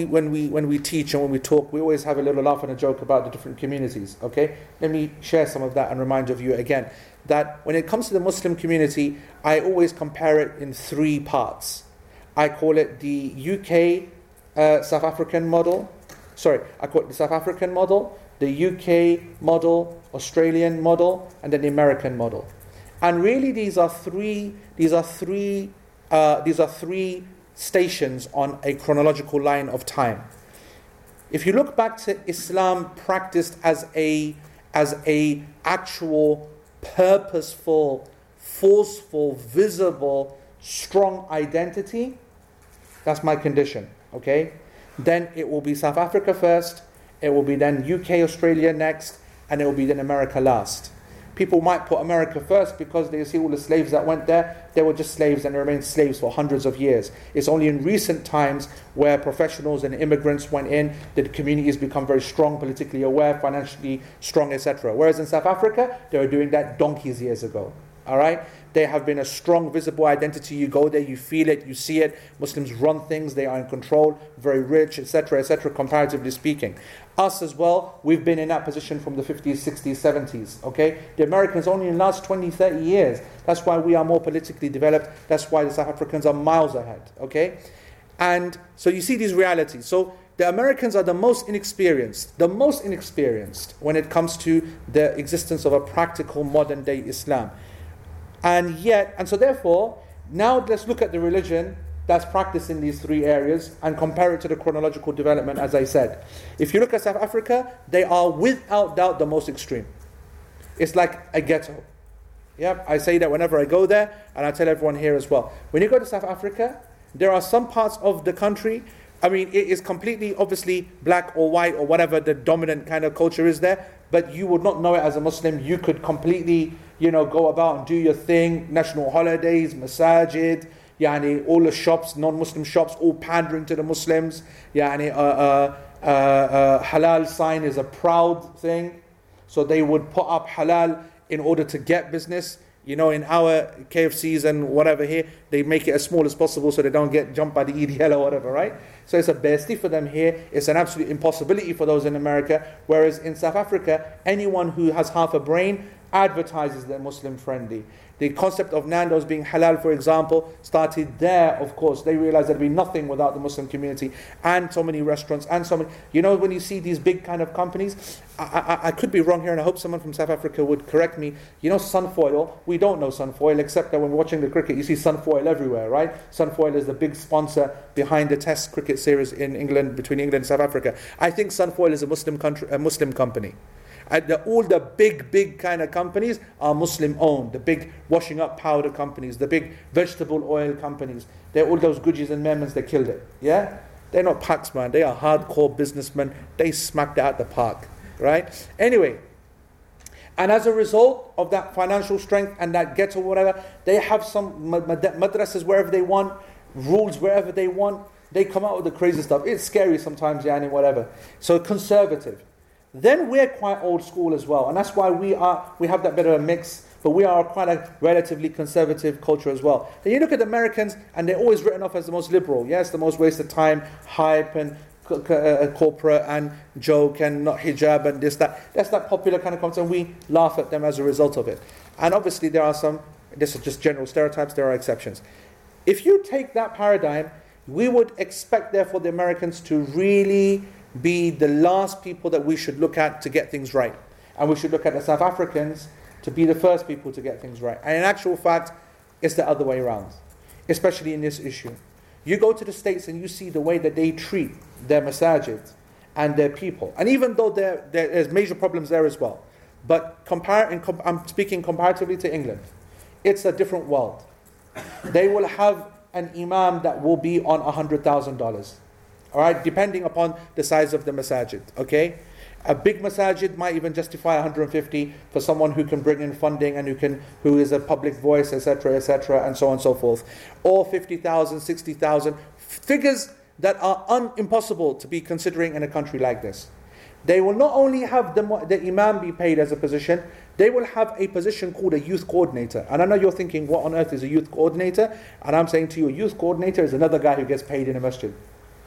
when we teach and when we talk, we always have a little laugh and a joke about the different communities. Okay, let me share some of that and remind of you again that when it comes to the Muslim community, I always compare it in three parts. I call it the UK South African model. I call it the South African model, the UK model, Australian model, and then the American model. And really, these are three stations on a chronological line of time. If you look back to Islam practiced as a actual purposeful, forceful, visible, strong identity, that's my condition, okay? Then it will be South Africa first, it will be then UK, Australia next, and it will be then America last. People might put America first because they see all the slaves that went there. They were just slaves and they remained slaves for hundreds of years. It's only in recent times where professionals and immigrants went in that the community has become very strong, politically aware, financially strong, etc. Whereas in South Africa, they were doing that donkeys years ago. All right? They have been a strong, visible identity. You go there, you feel it, you see it. Muslims run things, they are in control, very rich, etc., etc., comparatively speaking. Us as well, we've been in that position from the 50s, 60s, 70s, okay? The Americans only in the last 20, 30 years. That's why we are more politically developed. That's why the South Africans are miles ahead, okay? And so you see these realities. So the Americans are the most inexperienced when it comes to the existence of a practical modern-day Islam. And so therefore, now let's look at the religion that's practiced in these three areas and compare it to the chronological development, as I said. If you look at South Africa, they are without doubt the most extreme. It's like a ghetto. Yeah, I say that whenever I go there, and I tell everyone here as well. When you go to South Africa, there are some parts of the country, I mean, it is completely, obviously, black or white or whatever the dominant kind of culture is there, but you would not know it as a Muslim. You could completely, go about and do your thing, national holidays, masajid, all the shops, non-Muslim shops, all pandering to the Muslims, halal sign is a proud thing. So they would put up halal in order to get business. You know, in our KFCs and whatever here, they make it as small as possible so they don't get jumped by the EDL or whatever, right? So it's a bestie for them here. It's an absolute impossibility for those in America. Whereas in South Africa, anyone who has half a brain advertises they're Muslim friendly. The concept of Nando's being halal, for example, started there, of course. They realized there'd be nothing without the Muslim community and so many restaurants and so many... You know, when you see these big kind of companies, I could be wrong here and I hope someone from South Africa would correct me. You know, Sunfoil, we don't know Sunfoil except that when we're watching the cricket, you see Sunfoil everywhere, right? Sunfoil is the big sponsor behind the Test cricket series in England, between England and South Africa. I think Sunfoil is a Muslim company. All the big kind of companies are Muslim owned. The big washing up powder companies, the big vegetable oil companies, they're all those Gujis and Memons that killed it. Yeah? They're not Paks, man. They are hardcore businessmen. They smacked out the park. Right? Anyway, and as a result of that financial strength and that ghetto, whatever, they have some madrasas wherever they want, rules wherever they want. They come out with the crazy stuff. It's scary sometimes, yeah, and whatever. So conservative. Then we're quite old school as well, and that's why we have that bit of a mix, but we are quite a relatively conservative culture as well. And you look at the Americans, and they're always written off as the most liberal. Yes, the most waste of time, hype, and corporate, and joke, and not hijab, and this, that. That's that popular kind of concept, and we laugh at them as a result of it. And obviously there are some, this is just general stereotypes, there are exceptions. If you take that paradigm, we would expect, therefore, the Americans to really be the last people that we should look at to get things right. And we should look at the South Africans to be the first people to get things right. And in actual fact, it's the other way around, especially in this issue. You go to the States and you see the way that they treat their masajid and their people. And even though there's major problems there as well, but I'm speaking comparatively to England. It's a different world. They will have an imam that will be on $100,000. All right, depending upon the size of the masajid, okay? A big masajid might even justify 150 for someone who can bring in funding and who is a public voice, etc., and so on and so forth. Or 50,000, 60,000, figures that are impossible to be considering in a country like this. They will not only have the imam be paid as a position, they will have a position called a youth coordinator. And I know you're thinking, what on earth is a youth coordinator? And I'm saying to you, a youth coordinator is another guy who gets paid in a masjid.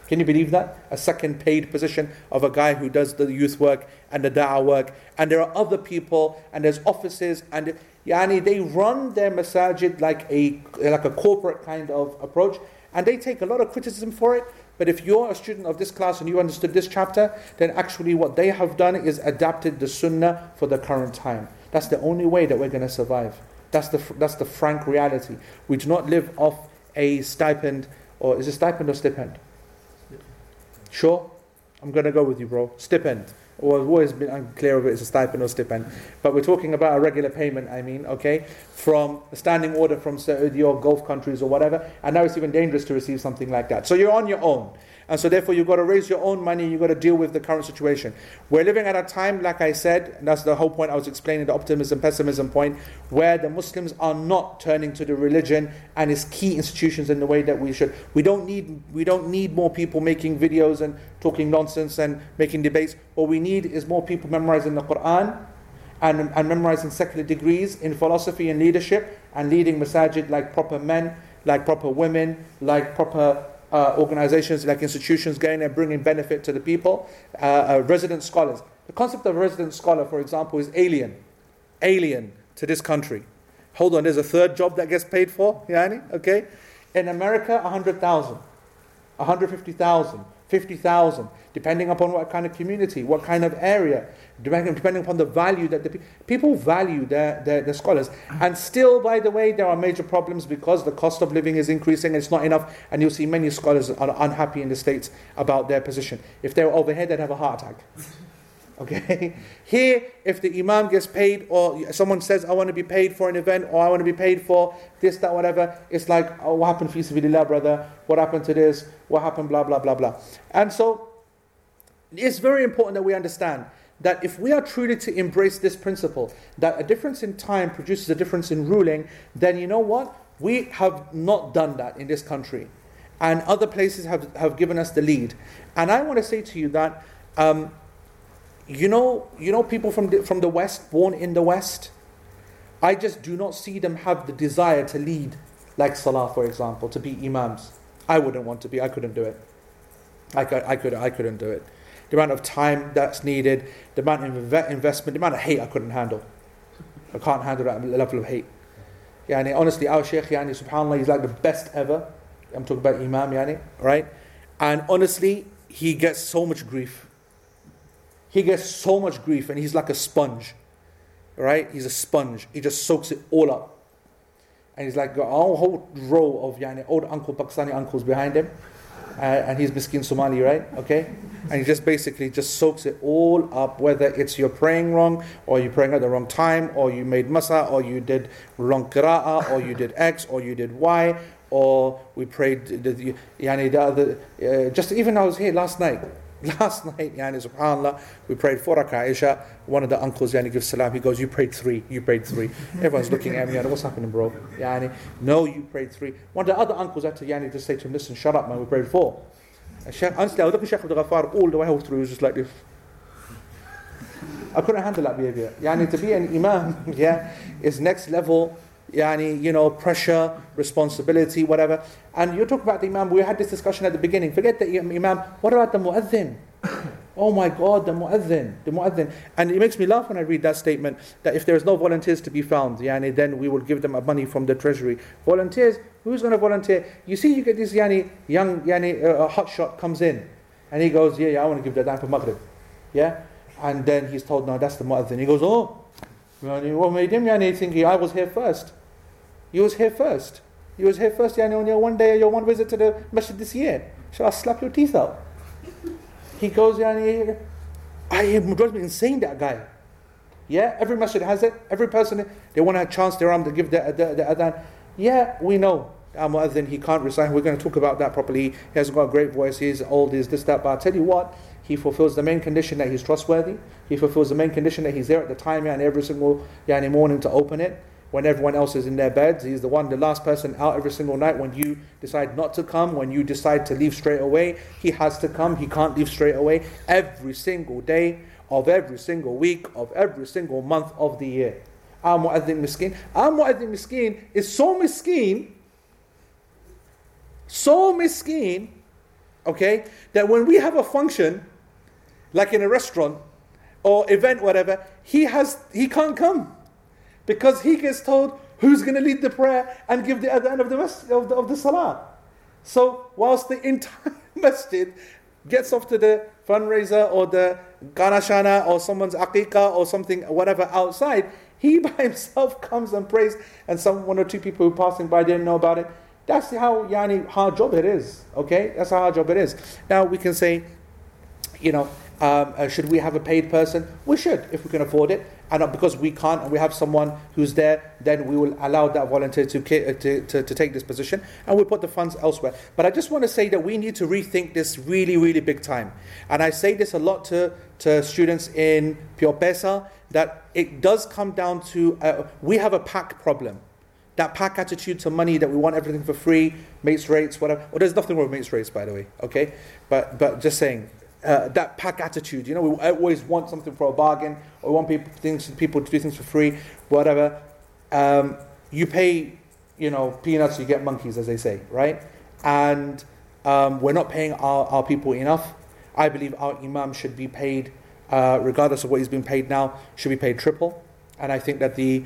Can you believe that? A second paid position of a guy who does the youth work and the da'wah work. And there are other people and there's offices. And yani, they run their masajid like a corporate kind of approach. And they take a lot of criticism for it. But if you're a student of this class and you understood this chapter, then actually what they have done is adapted the sunnah for the current time. That's the only way that we're going to survive. That's the frank reality. We do not live off a stipend, or is it stipend or stipend? Sure, I'm going to go with you, bro. Stipend. Well, I've always been unclear of it. It's a stipend or stipend. But we're talking about a regular payment, I mean, okay? From a standing order from Saudi or Gulf countries or whatever. And now it's even dangerous to receive something like that. So you're on your own. And so therefore you've got to raise your own money. You've got to deal with the current situation. We're living at a time, like I said, and that's the whole point I was explaining, the optimism, pessimism point, where the Muslims are not turning to the religion and its key institutions in the way that we should. We don't need more people making videos and talking nonsense and making debates. What we need is more people memorizing the Quran and memorizing secular degrees in philosophy and leadership and leading masajid like proper men, like proper women, like proper organizations, like institutions, going and bringing benefit to the people, resident scholars. The concept of resident scholar, for example, is alien to this country. Hold on, there's a third job that gets paid for, yani, okay? In America, 100,000, 150,000, 50,000, depending upon what kind of community, what kind of area, depending upon the value that people value their scholars. And still, by the way, there are major problems because the cost of living is increasing and it's not enough. And you'll see many scholars are unhappy in the States about their position. If they were over here, they'd have a heart attack. Okay? Here, if the imam gets paid or someone says, I want to be paid for an event or I want to be paid for this, that, whatever, it's like, oh, what happened fi sabilillah, brother? What happened to this? What happened, blah, blah, blah, blah. And so, it's very important that we understand that if we are truly to embrace this principle, that a difference in time produces a difference in ruling, then you know what? We have not done that in this country. and other places have given us the lead. And I want to say to you that, people from the West, born in the West, I just do not see them have the desire to lead, like Salah, for example, to be imams. I wouldn't want to be. I couldn't do it. I couldn't do it. The amount of time that's needed, the amount of investment, the amount of hate I couldn't handle. I can't handle that level of hate. Yeah, and honestly, our Shaykh, subhanAllah, he's like the best ever. I'm talking about Imam, right? And honestly, he gets so much grief. And he's like a sponge, right? He's a sponge. He just soaks it all up. And he's like got a whole row of old Pakistani uncles behind him. And he's miskin Somali, right? Okay? And he just basically soaks it all up, whether it's you're praying wrong, or you're praying at the wrong time, or you made masa, or you did wrong qira'ah, or you did X, or you did Y, or we prayed the other. Just even I was here last night, subhanAllah, we prayed 4 rak'ah Isha. One of the uncles gives salam, he goes, you prayed three. Everyone's looking at me, what's happening, bro? No, you prayed three. One of the other uncles had to just say to him, listen, shut up, man, we prayed 4. And Shaykh, honestly, I was looking at Shaykh Abdul Ghaffar all the way through, he was just like this. I couldn't handle that behavior. To be an imam, is next level, pressure, responsibility, whatever. And you talk about the imam, we had this discussion at the beginning. Forget the imam, what about the mu'adhin? Oh my God, the mu'adhin. And it makes me laugh when I read that statement, that if there is no volunteers to be found, then we will give them money from the treasury. Volunteers? Who's going to volunteer? You see, you get this young hotshot comes in, and he goes, I want to give that down for Maghrib. Yeah? And then he's told, no, that's the mu'adhin. He goes, oh, what made him thinking I was here first? You was here first, on your one day, your one visit to the masjid this year. Shall I slap your teeth out? He goes, it drives me insane, that guy. Yeah, every masjid has it. Every person, they want to have a chance, they're to give the adhan. Yeah, we know. Our mu'adhin, he can't recite. We're going to talk about that properly. He hasn't got a great voice. He's old, he's this, that. But I'll tell you what, he fulfills the main condition that he's trustworthy. He fulfills the main condition that he's there at the time and every single morning to open it. When everyone else is in their beds, he's the last person out every single night. When you decide not to come, when you decide to leave straight away, he has to come. He can't leave straight away. Every single day of every single week of every single month of the year. Our mu'adhin miskin. Our mu'adhin miskin is so miskin, okay, that when we have a function, like in a restaurant or event, whatever, he can't come. Because he gets told who's going to lead the prayer and give the adhan of the masjid, of the salah. So whilst the entire masjid gets off to the fundraiser or the ganashana or someone's aqiqah or something, whatever outside, he by himself comes and prays, and one or two people who are passing by didn't know about it. That's how hard job it is. Okay, that's how hard job it is. Now we can say, should we have a paid person? We should, if we can afford it. And because we can't and we have someone who's there, then we will allow that volunteer to take this position, and we'll put the funds elsewhere. But I just want to say that we need to rethink this really, really big time. And I say this a lot to students in Pure Pesa, that it does come down to, we have a pack problem. That pack attitude to money, that we want everything for free, mates rates, whatever. Well, there's nothing wrong with mates rates, by the way, okay? But just saying. That pack attitude, we always want something for a bargain, or want people to do things for free, whatever. You pay, peanuts, you get monkeys, as they say, right? And we're not paying our people enough. I believe our imam should be paid, regardless of what he's been paid now, should be paid triple. And I think that the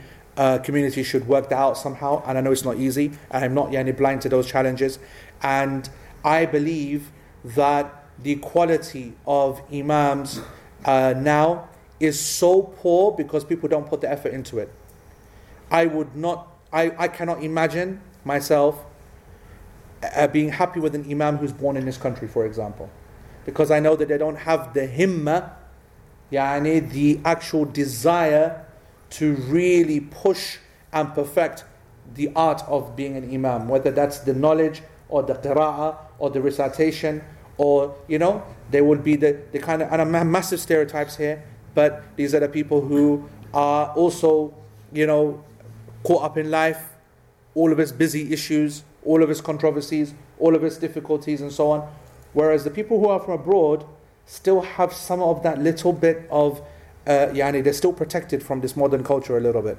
community should work that out somehow. And I know it's not easy, and I'm not blind to those challenges. And I believe that the quality of imams now is so poor because people don't put the effort into it. I cannot imagine myself being happy with an imam who's born in this country, for example, because I know that they don't have the himma, the actual desire to really push and perfect the art of being an imam, whether that's the knowledge or the qira'ah or the recitation, or, they will be the kind of, and I'm massive stereotypes here, but these are the people who are also, caught up in life, all of his busy issues, all of his controversies, all of his difficulties and so on. Whereas the people who are from abroad still have some of that little bit of, they're still protected from this modern culture a little bit.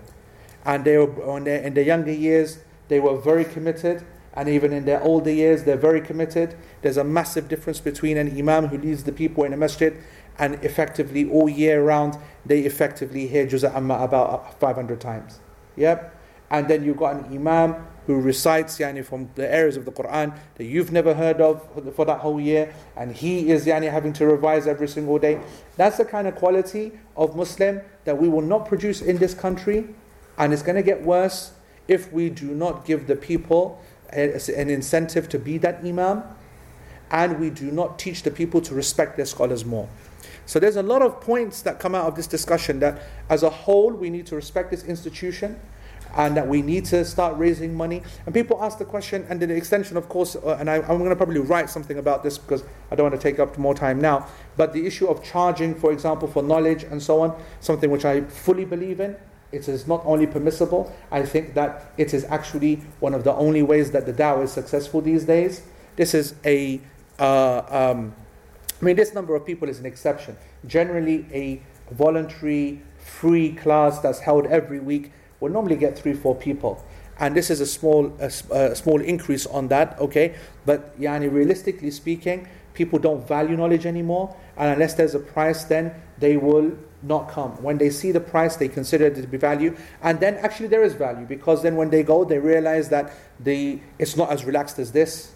And they were, in their younger years, they were very committed. And even in their older years, they're very committed. There's a massive difference between an imam who leads the people in a masjid and effectively all year round, they effectively hear Juz'a Amma about 500 times. Yep. And then you've got an imam who recites from the areas of the Qur'an that you've never heard of for that whole year, and he is having to revise every single day. That's the kind of quality of Muslim that we will not produce in this country, and it's going to get worse if we do not give the people an incentive to be that imam, and we do not teach the people to respect their scholars more. So there's a lot of points that come out of this discussion that as a whole we need to respect this institution, and that we need to start raising money. And people ask the question, and the extension of course, and I'm going to probably write something about this because I don't want to take up more time now, but the issue of charging, for example, for knowledge and so on, something which I fully believe in. It is not only permissible, I think that it is actually one of the only ways that the da'wah is successful these days. This is this number of people is an exception. Generally, a voluntary, free class that's held every week will normally get 3-4 people. And this is a small increase on that, okay? But realistically speaking, people don't value knowledge anymore. And unless there's a price, then they will not come. When they see the price, they consider it to be value, and then actually there is value, because then when they go, they realize that it's not as relaxed as this.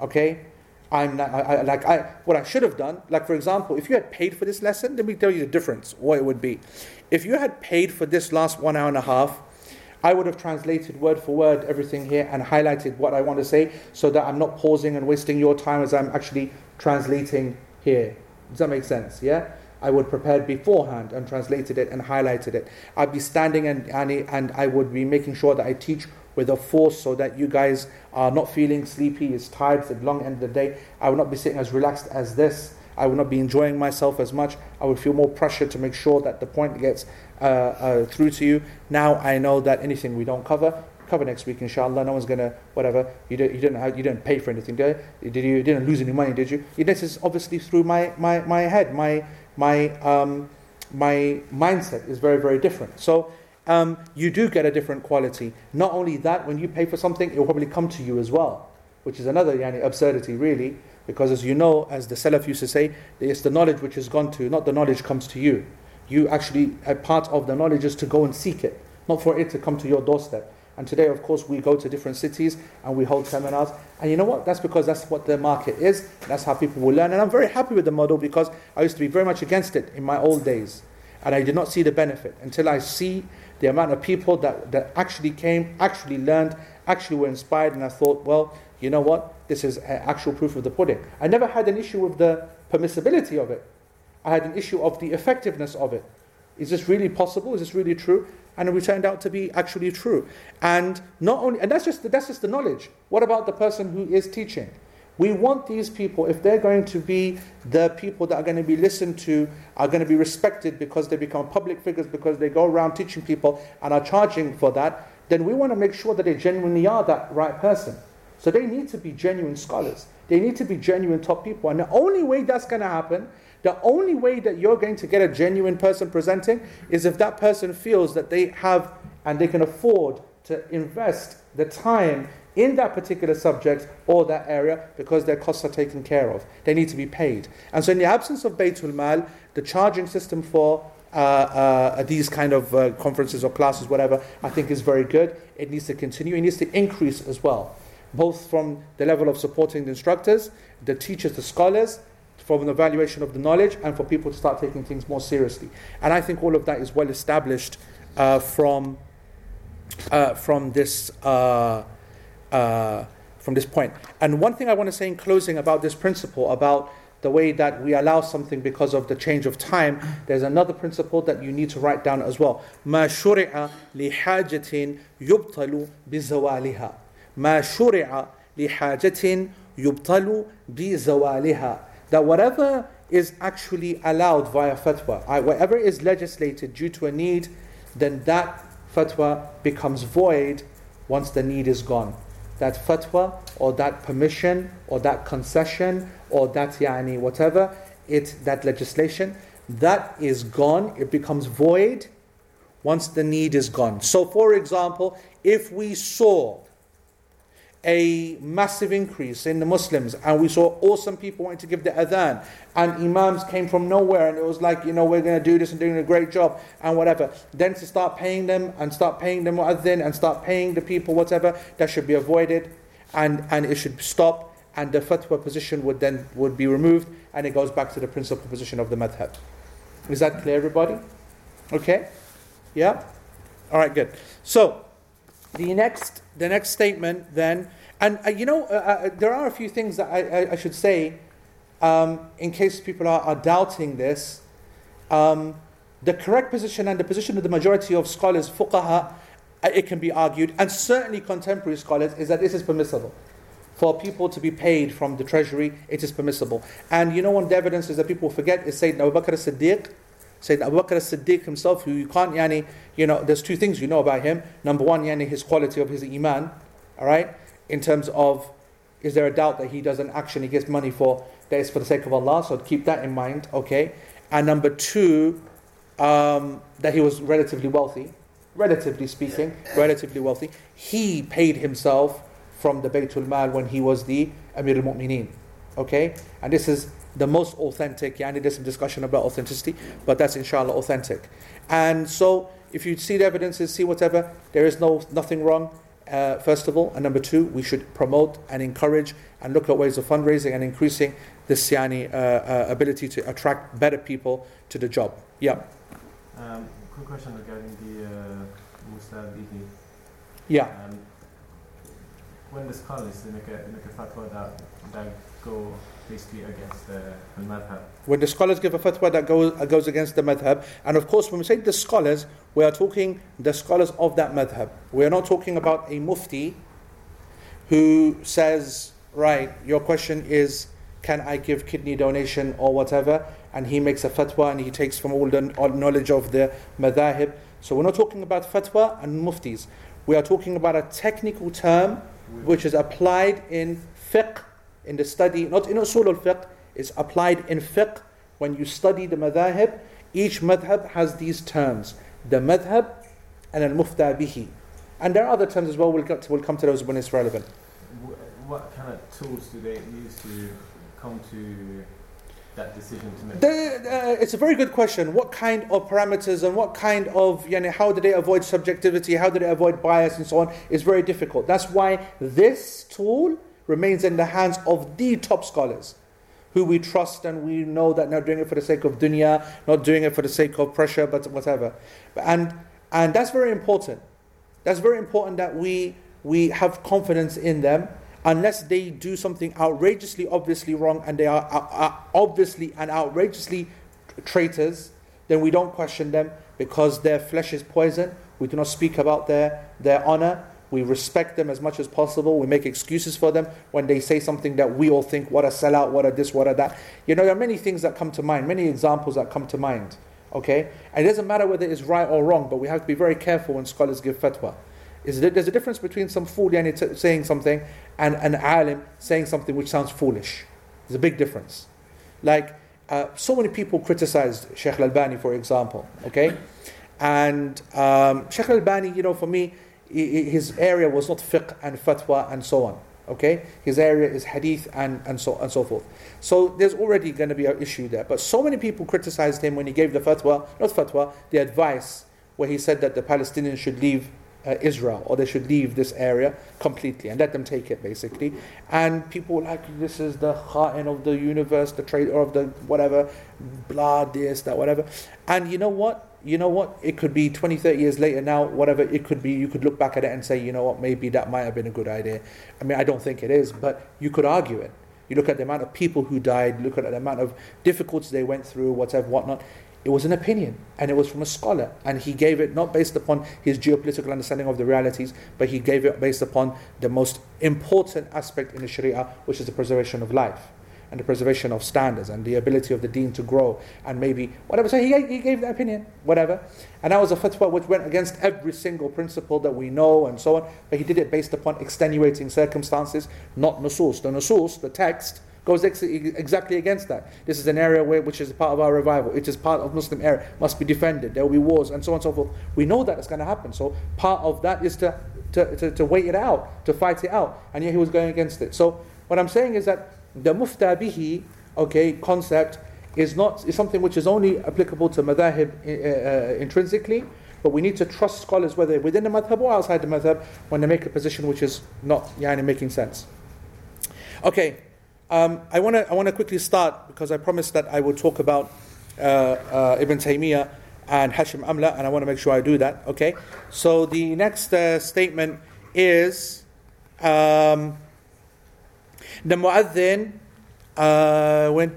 Okay, what I should have done. Like for example, if you had paid for this lesson, let me tell you the difference. What it would be, if you had paid for this last 1 hour and a half, I would have translated word for word everything here and highlighted what I want to say, so that I'm not pausing and wasting your time as I'm actually translating here. Does that make sense? Yeah. I would prepare beforehand and translated it and highlighted it. I'd be standing and I would be making sure that I teach with a force so that you guys are not feeling sleepy, it's tired, it's the long end of the day. I would not be sitting as relaxed as this. I would not be enjoying myself as much. I would feel more pressure to make sure that the point gets through to you. Now I know that anything we don't cover next week, inshallah. No one's gonna whatever. You didn't pay for anything, did you? You didn't lose any money, did you? This is obviously through my head. My mindset is very, very different. So you do get a different quality. Not only that, when you pay for something, it will probably come to you as well, which is another absurdity, really, because as the Salaf used to say, it's the knowledge which is gone to, not the knowledge comes to you. You actually, a part of the knowledge is to go and seek it, not for it to come to your doorstep. And today, of course, we go to different cities and we hold seminars. And you know what? That's because that's what the market is. That's how people will learn. And I'm very happy with the model, because I used to be very much against it in my old days. And I did not see the benefit until I see the amount of people that actually came, actually learned, actually were inspired. And I thought, well, you know what? This is actual proof of the pudding. I never had an issue with the permissibility of it. I had an issue of the effectiveness of it. Is this really possible? Is this really true? And it turned out to be actually true. And not only, and that's just the knowledge. What about the person who is teaching? We want these people, if they're going to be the people that are going to be listened to, are going to be respected because they become public figures, because they go around teaching people and are charging for that, then we want to make sure that they genuinely are that right person. So they need to be genuine scholars. They need to be genuine top people. And the only way that's going to happen, the only way that you're going to get a genuine person presenting, is if that person feels that they have and they can afford to invest the time in that particular subject or that area, because their costs are taken care of. They need to be paid. And so in the absence of Baytul Mal, the charging system for these kind of conferences or classes, whatever, I think is very good. It needs to continue. It needs to increase as well, both from the level of supporting the instructors, the teachers, the scholars, from an evaluation of the knowledge, and for people to start taking things more seriously. And I think all of that is well established from this point. And one thing I want to say in closing about this principle, about the way that we allow something because of the change of time, there's another principle that you need to write down as well. مَا شُرِعَ لِحَاجَةٍ يُبْطَلُ بِزَوَالِهَا مَا شُرِعَ لِحَاجَةٍ يُبْطَلُ بِزَوَالِهَا. That whatever is actually allowed via fatwa, whatever is legislated due to a need, then that fatwa becomes void once the need is gone. That fatwa or that permission or that concession or that whatever, that legislation, that is gone. It becomes void once the need is gone. So for example, if we saw a massive increase in the Muslims and we saw awesome people wanting to give the adhan and imams came from nowhere and it was like, we're going to do this and doing a great job and whatever, then to start paying them and start paying the mu'adhin and start paying the people whatever, that should be avoided and it should stop, and the fatwa position would be removed and it goes back to the principal position of the madhab. Is that clear, everybody? Okay? Yeah? Alright, good. So, the next statement then, and there are a few things that I should say in case people are doubting this. The correct position and the position of the majority of scholars, fuqaha, it can be argued, and certainly contemporary scholars, is that this is permissible. For people to be paid from the treasury, it is permissible. And one of the evidences that people forget is Sayyidina Abu Bakr as-Siddiq. Sayyidina Abu Bakr as-Siddiq himself, who you can't, there's two things about him. Number one, his quality of his iman, all right? In terms of, is there a doubt that he doesn't actually get money for the sake of Allah? So keep that in mind, okay? And number two, that he was relatively wealthy. Relatively wealthy. He paid himself from the Baytul Mal when he was the Amir al-Mu'mineen, okay? And this is the most authentic. There's some discussion about authenticity, but that's inshallah authentic. And so, if you see the evidences, see whatever, there is nothing wrong, first of all. And number two, we should promote and encourage and look at ways of fundraising and increasing this ability to attract better people to the job. Yeah. Quick question regarding the Mustad Ihi. Yeah. When the scholars, they make a fatwa that go basically against the madhab. When the scholars give a fatwa that goes against the madhab, and of course when we say the scholars, we are talking the scholars of that madhab. We are not talking about a mufti who says, right, your question is, can I give kidney donation or whatever, and he makes a fatwa and he takes from all the knowledge of the madhahib. So we're not talking about fatwa and muftis. We are talking about a technical term which is applied in fiqh, in the study, not in usul al-fiqh, it's applied in fiqh. When you study the madhahib, each madhab has these terms, the madhab and al-mufta bihi. And there are other terms as well, we'll come to those when it's relevant. What kind of tools do they use to come to that decision to make? It's a very good question. What kind of parameters and what kind of, how do they avoid subjectivity, how do they avoid bias and so on, is very difficult. That's why this tool remains in the hands of the top scholars who we trust and we know that not doing it for the sake of dunya, not doing it for the sake of pressure, but whatever. And that's very important. That's very important that we have confidence in them, unless they do something outrageously, obviously wrong, and they are obviously and outrageously traitors, then we don't question them because their flesh is poison. We do not speak about their honor. We respect them as much as possible. We make excuses for them when they say something that we all think, what a sellout, what a this, what a that. There are many things that come to mind, many examples that come to mind. Okay? And it doesn't matter whether it's right or wrong, but we have to be very careful when scholars give fatwa. There's a difference between some fool saying something and an alim saying something which sounds foolish. There's a big difference. Like, so many people criticized Sheikh Al-Albani, for example. Okay? And Sheikh Al-Albani, for me, his area was not fiqh and fatwa and so on. Okay, his area is hadith and so forth. So there's already going to be an issue there. But so many people criticized him when he gave the advice where he said that the Palestinians should leave Israel, or they should leave this area completely and let them take it basically. And people were like, this is the kha'in of the universe, the traitor of the whatever, blah, this, that, whatever. And you know what? It could be 20, 30 years later now, whatever it could be, you could look back at it and say, you know what, maybe that might have been a good idea. I mean, I don't think it is, but you could argue it. You look at the amount of people who died, look at the amount of difficulties they went through, whatever, whatnot. It was an opinion, and it was from a scholar, and he gave it not based upon his geopolitical understanding of the realities, but he gave it based upon the most important aspect in the Sharia, which is the preservation of life. and the preservation of standards and the ability of the deen to grow and maybe whatever. So he gave the opinion, whatever. And that was a fatwa which went against every single principle that we know and so on. But he did it based upon extenuating circumstances, not nusus. The nusus, the text, goes exactly against that. This is an area which is part of our revival. It is part of Muslim area, must be defended. There will be wars and so on and so forth. We know that it's going to happen. So part of that is to wait it out, to fight it out. And yet he was going against it. So what I'm saying is that the mufta bihi, concept is something which is only applicable to madhahib intrinsically, but we need to trust scholars, whether within the madhab or outside the madhab, when they make a position which is not making sense. Okay, I want to quickly start, because I promised that I would talk about Ibn Taymiyyah and Hashim Amla, and I want to make sure I do that. Okay, so the next statement is... The mu'adhin, وَيَكُونَ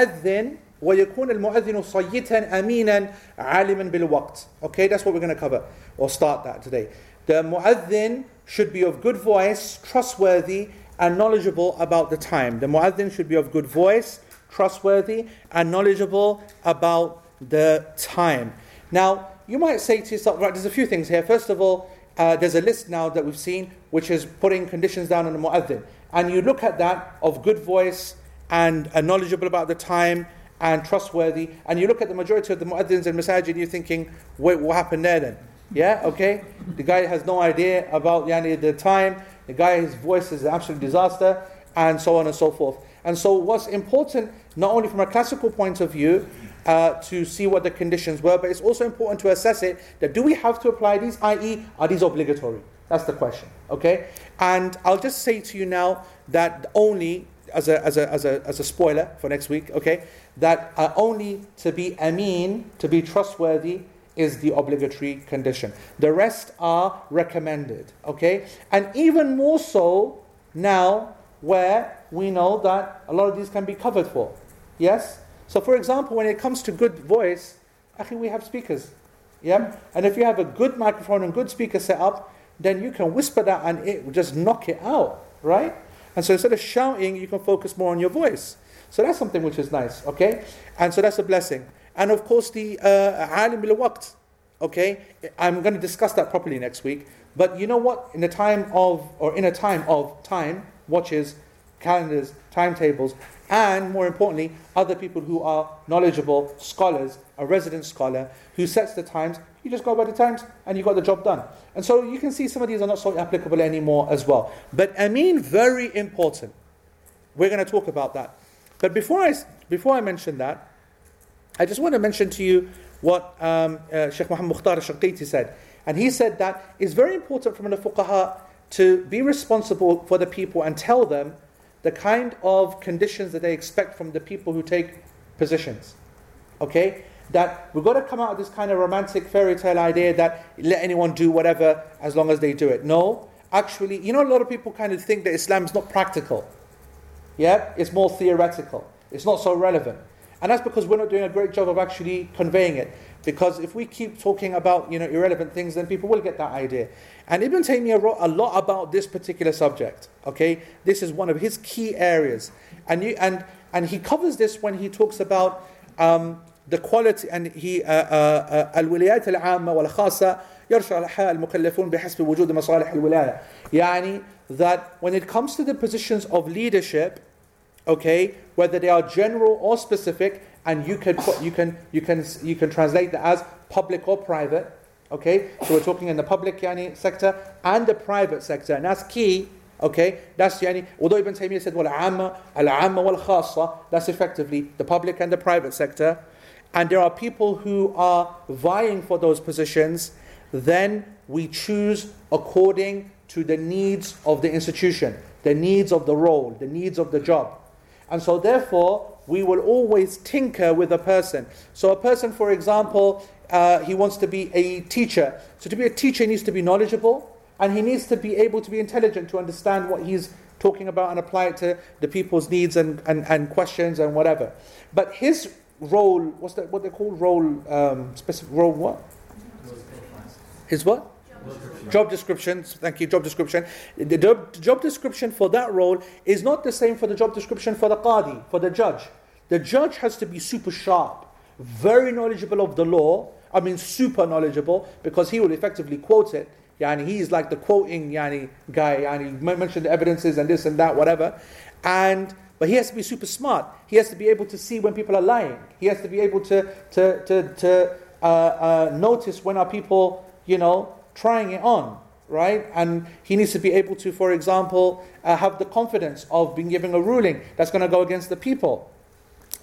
الْمُؤَذِّنُ صَيِّتًا أَمِينًا عَالِمًا بِالْوَقْتِ. Okay, that's what we're going to cover, or start that today. The mu'adhin should be of good voice, trustworthy, and knowledgeable about the time. The mu'adhin should be of good voice, trustworthy, and knowledgeable about the time. Now, you might say to yourself, right, there's a few things here. First of all, there's a list now that we've seen, which is putting conditions down on the mu'adhin. And you look at that, of good voice and knowledgeable about the time and trustworthy. And you look at the majority of the mu'adhins and masajid, you're thinking, wait, what happened there then? Yeah, okay. The guy has no idea about the time. The guy's voice is an absolute disaster, and so on and so forth. And so what's important, not only from a classical point of view, to see what the conditions were, but it's also important to assess it, that do we have to apply these, i.e. are these obligatory? That's the question, okay? And I'll just say to you now that only, as a spoiler for next week, okay, that only to be ameen, to be trustworthy, is the obligatory condition. The rest are recommended, okay? And even more so now, where we know that a lot of these can be covered for, yes? So for example, when it comes to good voice, we have speakers. Yeah? And if you have a good microphone and good speaker set up, then you can whisper that and it will just knock it out, right? And so instead of shouting, you can focus more on your voice. So that's something which is nice, okay? And so that's a blessing. And of course, the alim bil waqt, okay? I'm going to discuss that properly next week. But you know what? In a time of time, watches, calendars, timetables, and more importantly, other people who are knowledgeable scholars, a resident scholar who sets the times. You just go by the times and you got the job done. And so you can see some of these are not so applicable anymore as well. But ameen, very important. We're going to talk about that. But before I mention that, I just want to mention to you what Sheikh Muhammad Mukhtar al-Shanqiti said. And he said that it's very important from the fuqaha to be responsible for the people and tell them the kind of conditions that they expect from the people who take positions, okay? That we've got to come out of this kind of romantic fairy tale idea that let anyone do whatever as long as they do it. No, actually, a lot of people kind of think that Islam is not practical. Yeah, it's more theoretical. It's not so relevant. And that's because we're not doing a great job of actually conveying it. Because if we keep talking about, irrelevant things, then people will get that idea. And Ibn Taymiyyah wrote a lot about this particular subject, okay? This is one of his key areas. And he covers this when he talks about the quality, and he, al-wilayat al-'amma wal-khassa, yarsha'ha al-mukallafun bihasb wujud masalih al-wilaya. That when it comes to the positions of leadership, okay, whether they are general or specific, and you can translate that as public or private. Okay, so we're talking in the public sector and the private sector, and that's key. Okay, that's although Ibn Taymiyyah said al-'amma wal-khassa, that's effectively the public and the private sector, and there are people who are vying for those positions. Then we choose according to the needs of the institution, the needs of the role, the needs of the job. And so therefore, we will always tinker with a person. So a person, for example, he wants to be a teacher. So to be a teacher, he needs to be knowledgeable, and he needs to be able to be intelligent to understand what he's talking about and apply it to the people's needs and questions and whatever. But his role, what they call role, specific role what? His what? Job. Job descriptions. Thank you. Job description. The job description for that role is not the same for the job description for the qadi, for the judge. The judge has to be super sharp, very knowledgeable of the law. I mean, super knowledgeable, because he will effectively quote it. Yani, he is like the quoting guy. Yani, mentioned the evidences and this and that, whatever. But he has to be super smart. He has to be able to see when people are lying. He has to be able to notice when are people, trying it on, right? And he needs to be able to, for example, have the confidence of being given a ruling that's going to go against the people.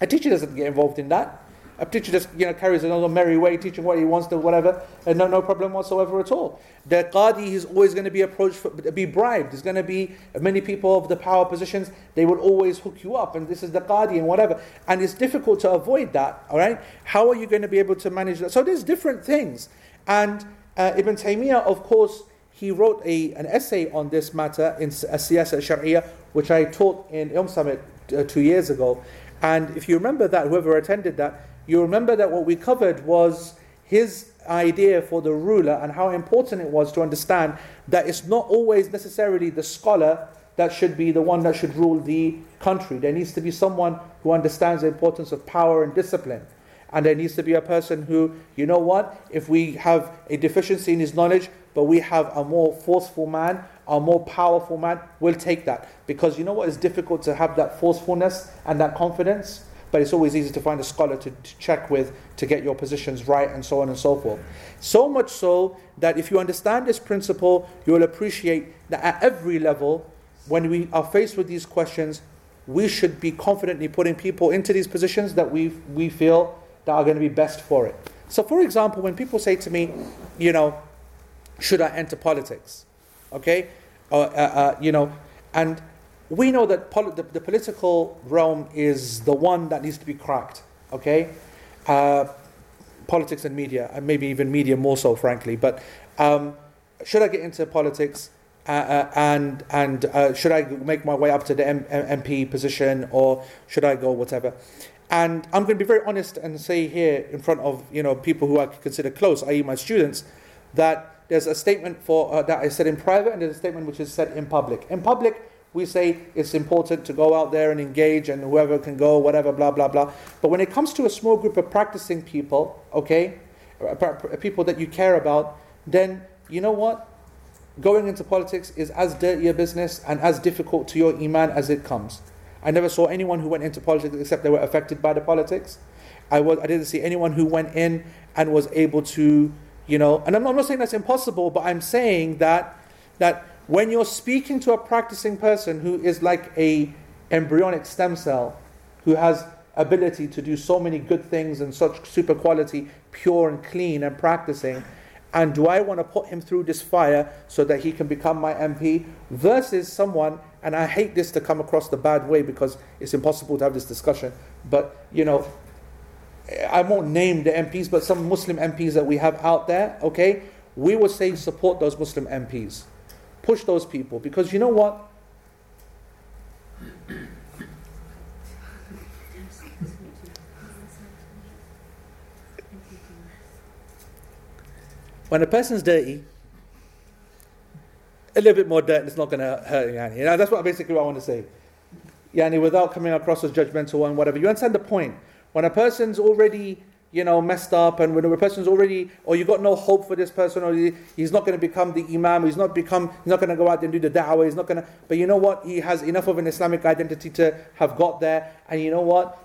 A teacher doesn't get involved in that. A teacher just carries another merry way, teaching what he wants to, whatever, and no problem whatsoever at all. The qadi is always going to be be bribed. There's going to be many people of the power positions. They will always hook you up, and this is the qadi and whatever. And it's difficult to avoid that. All right, how are you going to be able to manage that? So there's different things, and Ibn Taymiyyah, of course, he wrote an essay on this matter in Siyasa Shar'iyya, which I taught in Umm Summit 2 years ago. And if you remember that, whoever attended that, you remember that what we covered was his idea for the ruler and how important it was to understand that it's not always necessarily the scholar that should be the one that should rule the country. There needs to be someone who understands the importance of power and discipline. And there needs to be a person who, if we have a deficiency in his knowledge, but we have a more forceful man, a more powerful man, we'll take that. Because it's difficult to have that forcefulness and that confidence. But it's always easy to find a scholar to check with, to get your positions right, and so on and so forth. So much so that if you understand this principle, you will appreciate that at every level, when we are faced with these questions, we should be confidently putting people into these positions that we feel that are going to be best for it. So for example, when people say to me, should I enter politics? Okay? And we know that the political realm is the one that needs to be cracked, okay? Politics and media, and maybe even media more so, frankly. But should I get into politics and should I make my way up to the MP position, or should I go whatever? And I'm going to be very honest and say here in front of people who I consider close, i.e. my students, that there's a statement for that I said in private, and there's a statement which is said in public. In public, we say it's important to go out there and engage, and whoever can go, whatever, blah, blah, blah. But when it comes to a small group of practicing people, okay, people that you care about, then you know what? Going into politics is as dirty a business and as difficult to your iman as it comes. I never saw anyone who went into politics except they were affected by the politics. I didn't see anyone who went in and was able to, and I'm not saying that's impossible, but I'm saying that when you're speaking to a practicing person who is like a embryonic stem cell, who has ability to do so many good things and such super quality, pure and clean and practicing, and do I want to put him through this fire so that he can become my MP, versus someone, and I hate this to come across the bad way because it's impossible to have this discussion, but I won't name the MPs, but some Muslim MPs that we have out there, okay, we would say support those Muslim MPs. Push those people, because you know what? When a person's dirty, a little bit more dirt is not going to hurt Yani. That's what I want to say. Yani, without coming across as judgmental and whatever, you understand the point. When a person's already messed up, and when a person's already, or you got no hope for this person, or he's not going to become the imam, he's not going to go out there and do the da'wah, he's not going to, but you know what, he has enough of an Islamic identity to have got there, and you know what,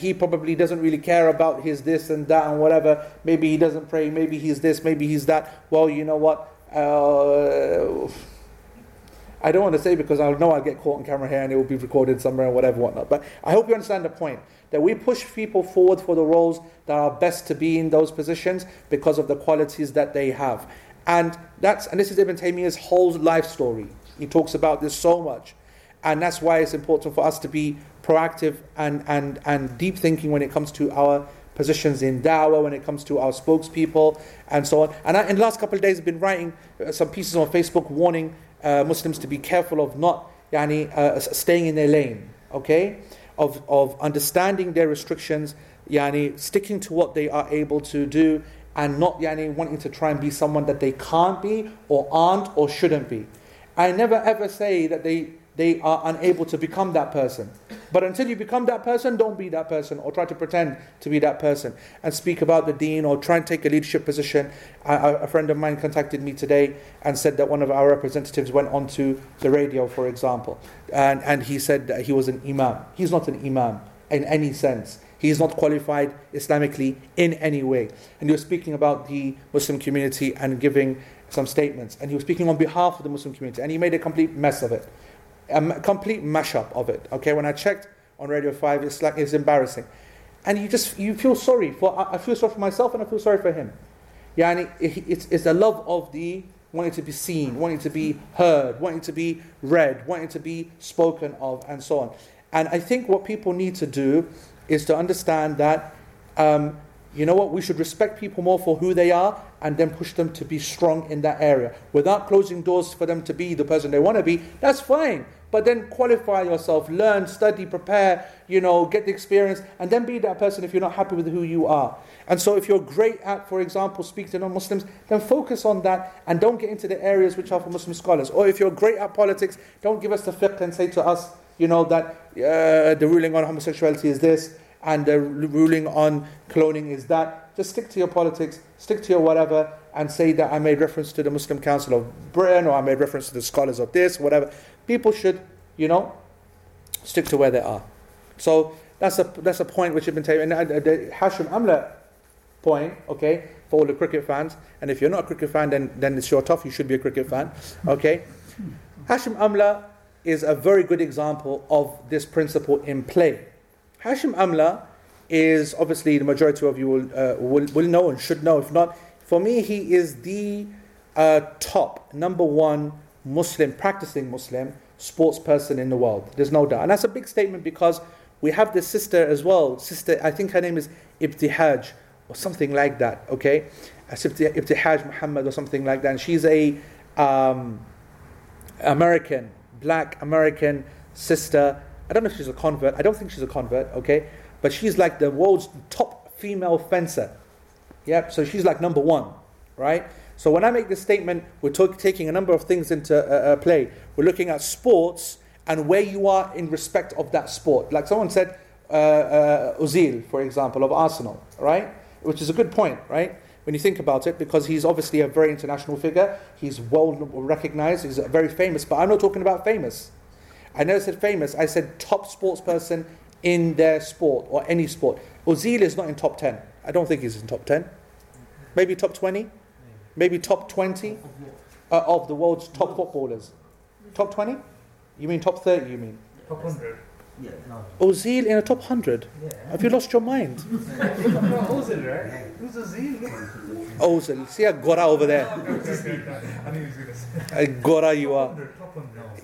he probably doesn't really care about his this and that and whatever, maybe he doesn't pray, maybe he's this, maybe he's that, well, you know what, I don't want to say, because I know I'll get caught on camera here and it will be recorded somewhere and whatever, whatnot. But I hope you understand the point, that we push people forward for the roles that are best to be in those positions because of the qualities that they have. And this is Ibn Taymiyyah's whole life story. He talks about this so much. And that's why it's important for us to be proactive and deep thinking when it comes to our positions in da'wah, when it comes to our spokespeople and so on. And in the last couple of days I've been writing some pieces on Facebook warning Muslims to be careful of not staying in their lane, okay? Of understanding their restrictions, sticking to what they are able to do, and not wanting to try and be someone that they can't be or aren't or shouldn't be. I never ever say that they are unable to become that person. But until you become that person, don't be that person or try to pretend to be that person and speak about the deen or try and take a leadership position. A friend of mine contacted me today and said that one of our representatives went onto the radio, for example, and he said that he was an imam. He's not an imam in any sense. He is not qualified Islamically in any way. And he was speaking about the Muslim community and giving some statements. And he was speaking on behalf of the Muslim community. And he made a complete mess of it. A complete mashup of it. Okay, when I checked on Radio 5, it's like it's embarrassing. And you feel sorry for. I feel sorry for myself and I feel sorry for him. It's the love of the wanting to be seen, wanting to be heard, wanting to be read, wanting to be spoken of, and so on. And I think what people need to do is to understand that, we should respect people more for who they are and then push them to be strong in that area. Without closing doors for them to be the person they want to be, that's fine. But then qualify yourself, learn, study, prepare, get the experience, and then be that person if you're not happy with who you are. And so if you're great at, for example, speaking to non-Muslims, then focus on that and don't get into the areas which are for Muslim scholars. Or if you're great at politics, don't give us the fiqh and say to us, that the ruling on homosexuality is this and the ruling on cloning is that. Just stick to your politics, stick to your whatever, and say that I made reference to the Muslim Council of Britain or I made reference to the scholars of this, whatever. People should, stick to where they are. So that's a point which Ibn Taymiyyah, and the Hashim Amla point, okay, for all the cricket fans. And if you're not a cricket fan, then it's your tough, you should be a cricket fan, okay. Hashim Amla is a very good example of this principle in play. Hashim Amla is obviously the majority of you will know and should know. If not, for me, he is the top number one practicing Muslim sports person in the world. There's no doubt, and that's a big statement because we have this sister as well. Sister, I think her name is Ibtihaj or something like that. Okay, Ibtihaj Muhammad or something like that. And she's a Black American sister. I don't know if she's a convert. I don't think she's a convert, okay? But she's like the world's top female fencer. Yep, so she's like number one, right? So when I make this statement, we're taking a number of things into play. We're looking at sports and where you are in respect of that sport. Like someone said, Ozil, for example, of Arsenal, right? Which is a good point, right? When you think about it, because he's obviously a very international figure, he's well recognized, he's very famous, but I'm not talking about famous. I never said famous, I said top sports person in their sport or any sport. Ozil is not in top 10. I don't think he's in top 10. Maybe top 20? Maybe top 20 of the world's top footballers. Top 20? You mean top 30, you mean? Top 100. Yeah, no. Ozil in a top 100? Yeah. Have you lost your mind? Ozil, right? Who's Ozil? Ozil. See a Gora over there? A Gora you are.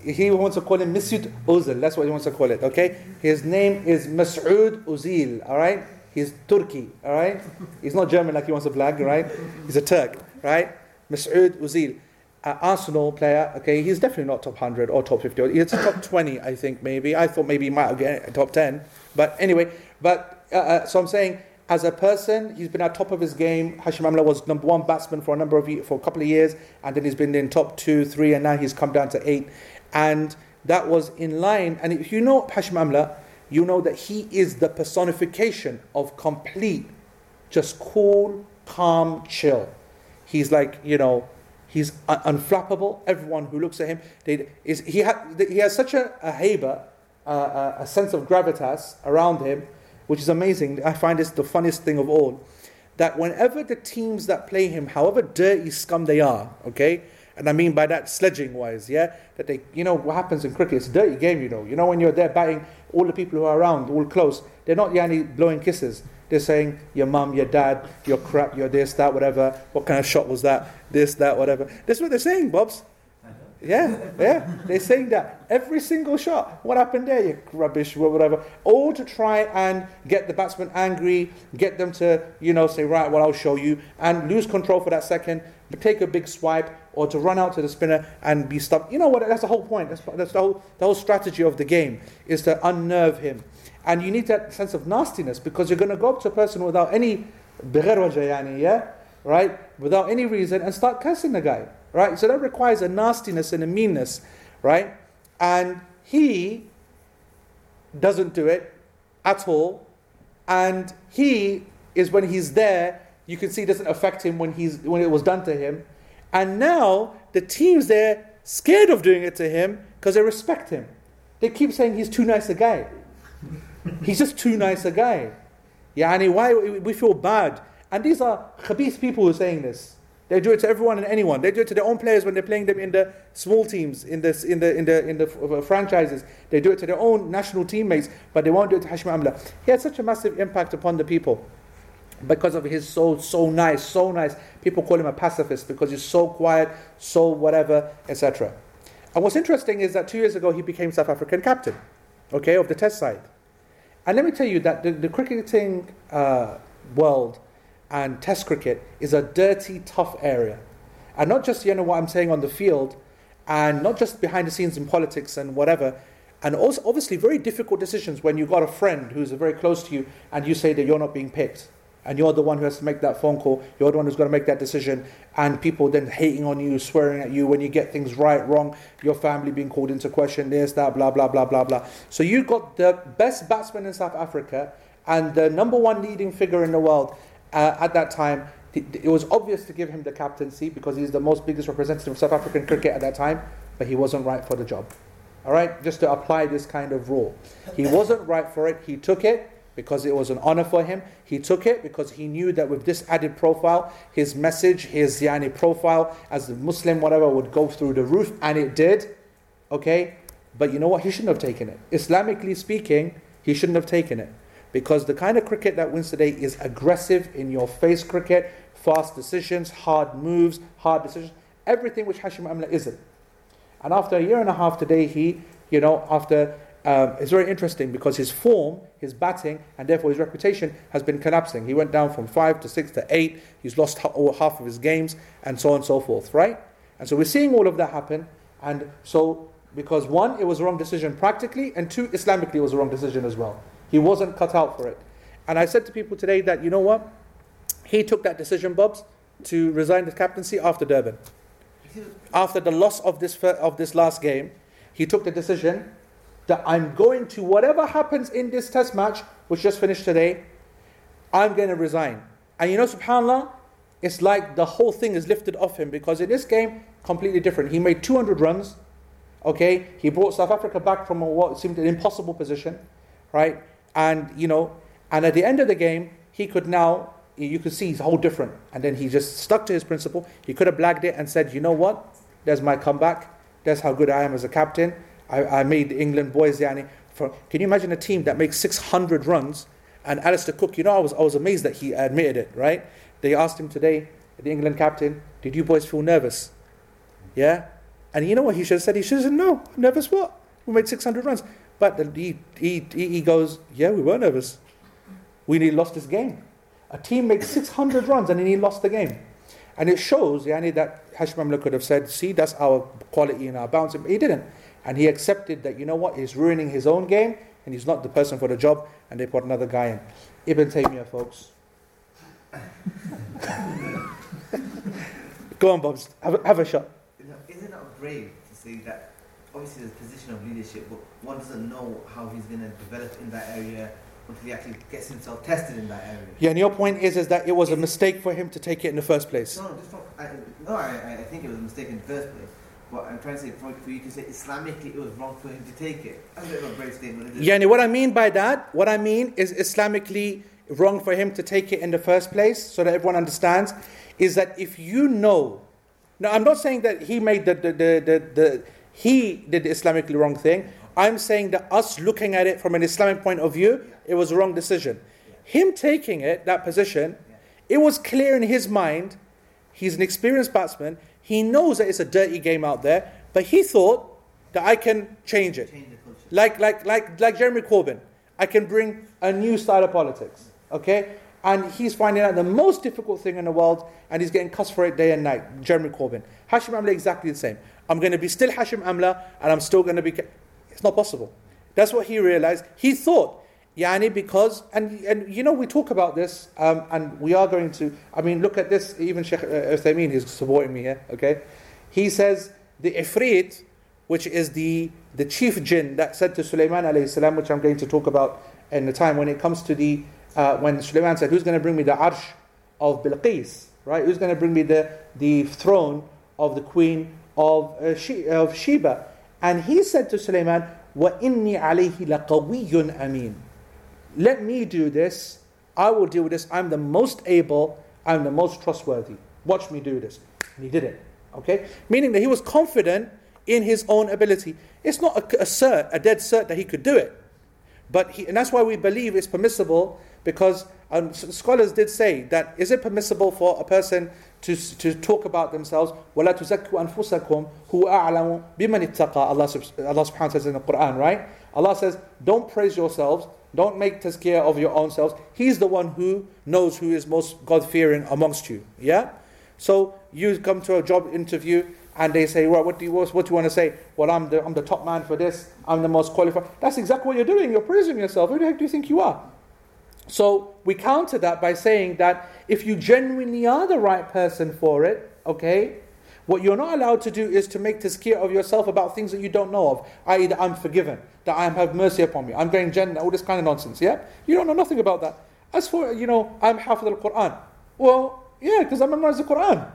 He wants to call him Masoud Ozil. That's what he wants to call it, okay? His name is Masoud Ozil, all right? He's Turkey, all right? He's not German like he wants to flag, right? He's a Turk, right? Masoud Ozil. Arsenal player, okay, he's definitely not top 100 or top 50. It's top 20, I think, maybe. I thought maybe he might get top 10. But anyway, so I'm saying, as a person, he's been at top of his game. Hashim Amla was number one batsman for a couple of years, and then he's been in top 2, 3, and now he's come down to 8. And that was in line. And if you know Hashim Amla, you know that he is the personification of complete, just cool, calm, chill. He's like, he's unflappable. Everyone who looks at him, he has such a haiba, a sense of gravitas around him, which is amazing. I find this the funniest thing of all, that whenever the teams that play him, however dirty scum they are, okay, and I mean by that sledging-wise, yeah, that they, what happens in cricket, it's a dirty game, when you're there batting, all the people who are around, all close, they're not blowing kisses. They're saying, your mum, your dad, your crap, your this, that, whatever. What kind of shot was that? This, that, whatever. That's what they're saying, Bobs. Yeah. They're saying that. Every single shot. What happened there, you rubbish, whatever. All to try and get the batsman angry, get them to, say, right, well, I'll show you, and lose control for that second, but take a big swipe, or to run out to the spinner and be stopped. You know what? That's the whole point. That's the whole strategy of the game, is to unnerve him. And you need that sense of nastiness, because you're going to go up to a person without any, right, without any reason and start cursing the guy, right? So that requires a nastiness and a meanness, right? And he doesn't do it at all. And he is, when he's there, you can see it doesn't affect him when it was done to him. And now the team's there scared of doing it to him because they respect him. They keep saying he's too nice a guy. He's just too nice a guy. Yeah, and why we feel bad. And these are khabith people who are saying this. They do it to everyone and anyone. They do it to their own players when they're playing them in the small teams, in the franchises. They do it to their own national teammates, but they won't do it to Hashim Amla. He had such a massive impact upon the people because of his so nice. People call him a pacifist because he's so quiet, so whatever, etc. And what's interesting is that 2 years ago he became South African captain, okay, of the Test side. And let me tell you that the cricketing world and Test cricket is a dirty, tough area. And not just, you know, what I'm saying on the field, and not just behind the scenes in politics and whatever, and also obviously very difficult decisions when you've got a friend who's very close to you and you say that you're not being picked, and you're the one who has to make that phone call, you're the one who's going to make that decision, and people then hating on you, swearing at you when you get things right, wrong, your family being called into question, this, that, blah, blah, blah, blah, blah. So you've got the best batsman in South Africa and the number one leading figure in the world. At that time, it was obvious to give him the captaincy because he's the most biggest representative of South African cricket at that time, but he wasn't right for the job. All right, just to apply this kind of rule. He wasn't right for it. He took it because it was an honor for him. He took it because he knew that with this added profile, his message, his yani profile as a Muslim, whatever, would go through the roof, and it did. Okay, but you know what? He shouldn't have taken it. Islamically speaking, he shouldn't have taken it. Because the kind of cricket that wins today is aggressive, in-your-face cricket, fast decisions, hard moves, hard decisions, everything which Hashim Amla isn't. And after a year and a half today, he, you know, after, it's very interesting because his form, his batting, and therefore his reputation has been collapsing. He went down from 5 to 6 to 8. He's lost half of his games, and so on and so forth, right? And so we're seeing all of that happen. And so, because one, it was a wrong decision practically, and two, Islamically, it was a wrong decision as well. He wasn't cut out for it. And I said to people today that, you know what? He took that decision, Bobs, to resign the captaincy after Durban. After the loss of this last game, he took the decision that I'm going to, whatever happens in this Test match, which just finished today, I'm going to resign. And you know, subhanAllah, it's like the whole thing is lifted off him because in this game, completely different. He made 200 runs, okay? He brought South Africa back from what seemed an impossible position, right? And, you know, and at the end of the game, he could now, you could see he's a whole different. And then he just stuck to his principle. He could have blagged it and said, you know what? There's my comeback. That's how good I am as a captain. I made the England boys. Yani, can you imagine a team that makes 600 runs? And Alistair Cook, you know, I was amazed that he admitted it, right? They asked him today, the England captain, did you boys feel nervous? Yeah? And you know what he should have said? He should have said, no, nervous what? We made 600 runs. But he goes, yeah, we were nervous. We nearly lost this game. A team makes 600 runs and then he lost the game. And it shows, yani, that Hashim Amla could have said, see, that's our quality and our bounce. But he didn't. And he accepted that, you know what, he's ruining his own game and he's not the person for the job. And they put another guy in. Ibn Taymiyyah, folks. Go on, Bobs. Have a shot. Is it not brave to say that? Obviously there's a position of leadership, but one doesn't know how he's going to develop in that area until he actually gets himself tested in that area. Yeah, and your point is that it was a mistake for him to take it in the first place. I think it was a mistake in the first place. But I'm trying to say, for you to say Islamically it was wrong for him to take it. That's a bit of a brave statement. Yeah, and what I mean is Islamically wrong for him to take it in the first place, so that everyone understands, is that if you know... Now, I'm not saying that he made he did the Islamically wrong thing. I'm saying that us looking at it from an Islamic point of view, it was a wrong decision. Him taking it, that position, it was clear in his mind. He's an experienced batsman. He knows that it's a dirty game out there, but he thought that I can change it. Like Jeremy Corbyn. I can bring a new style of politics. Okay? And he's finding out the most difficult thing in the world, and he's getting cussed for it day and night. Jeremy Corbyn. Hashim Amla, exactly the same. I'm going to be still Hashim Amla, and I'm still going to be... It's not possible. That's what he realized. He thought Yani because, and you know, we talk about this, and we are going to, I mean, look at this, even Sheikh Uthaymeen is supporting me here, okay? He says, the Ifrit, which is the chief jinn that said to Sulaiman alayhi salam, which I'm going to talk about in the time, when it comes to the, when Sulaiman said, who's going to bring me the arsh of Bilqis, right? Who's going to bring me the throne of the queen of Sheba? And he said to Sulaiman, وَإِنِّي عَلَيْهِ لَقَوِيٌّ أَمِينٌ. Let me do this, I will deal with this, I'm the most able, I'm the most trustworthy. Watch me do this. And he did it. Okay? Meaning that he was confident in his own ability. It's not a cert, a dead cert that he could do it. But he, and that's why we believe it's permissible, because scholars did say that, is it permissible for a person to talk about themselves? وَلَا تُزَكُّ أَنفُسَكُمْ هُوَ أَعْلَمُ بِمَنِ اتَّقَى. Allah subhanahu wa ta'ala says in the Quran, right? Allah says, don't praise yourselves, don't make tazkiyah of your own selves. He's the one who knows who is most God-fearing amongst you. Yeah? So you come to a job interview and they say, well, what do you want to say? Well, I'm the top man for this, I'm the most qualified. That's exactly what you're doing. You're praising yourself. Who the heck do you think you are? So we counter that by saying that if you genuinely are the right person for it, okay, what you're not allowed to do is to make tazkiyah of yourself about things that you don't know of, i.e. that I'm forgiven, that I have mercy upon me, I'm going Jannah, all this kind of nonsense, yeah? You don't know nothing about that. As for, you know, I'm half of the Qur'an. Well, yeah, because I memorized the Qur'an,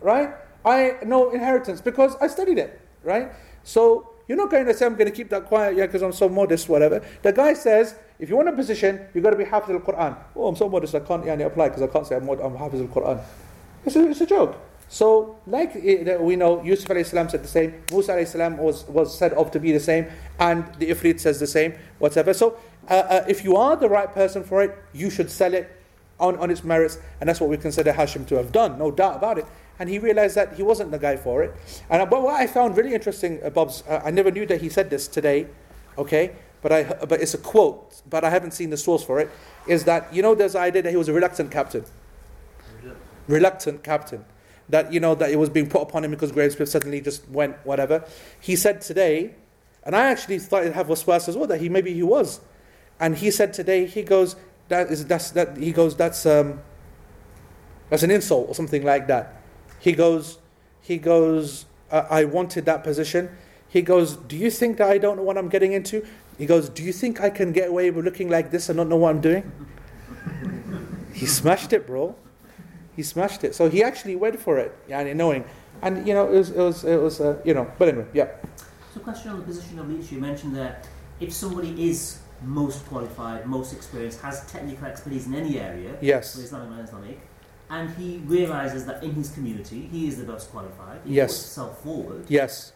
right? I know inheritance because I studied it, right? So you're not going to say, I'm going to keep that quiet, yeah, because I'm so modest, whatever. The guy says, if you want a position, you've got to be half of the Qur'an. Oh, I'm so modest, I can't apply because I can't say I'm half of the Qur'an. It's a joke. So, like we know, Yusuf alayhi salam said the same, Musa alayhi salam was said of to be the same, and the Ifrit says the same, whatever. So, if you are the right person for it, you should sell it on its merits, and that's what we consider Hashim to have done, no doubt about it. And he realized that he wasn't the guy for it. And but what I found really interesting, Bob's, I never knew that he said this today, okay? But it's a quote, but I haven't seen the source for it, is that, you know, there's the idea that he was a reluctant captain. Reluctant captain. That, you know, that it was being put upon him because Gravesmith suddenly just went, whatever. He said today, and I actually started to have waswas as well, that maybe he was. And he said today, that's an insult or something like that. He goes, I wanted that position. He goes, do you think that I don't know what I'm getting into? He goes, do you think I can get away with looking like this and not know what I'm doing? He smashed it, bro. He smashed it. So he actually went for it, knowing. And, you know, it was, but anyway, yeah. So question on the position of leadership. You mentioned that if somebody is most qualified, most experienced, has technical expertise in any area, yes, Islamic and non-Islamic, and he realises that in his community, he is the best qualified, he puts himself forward. Yes.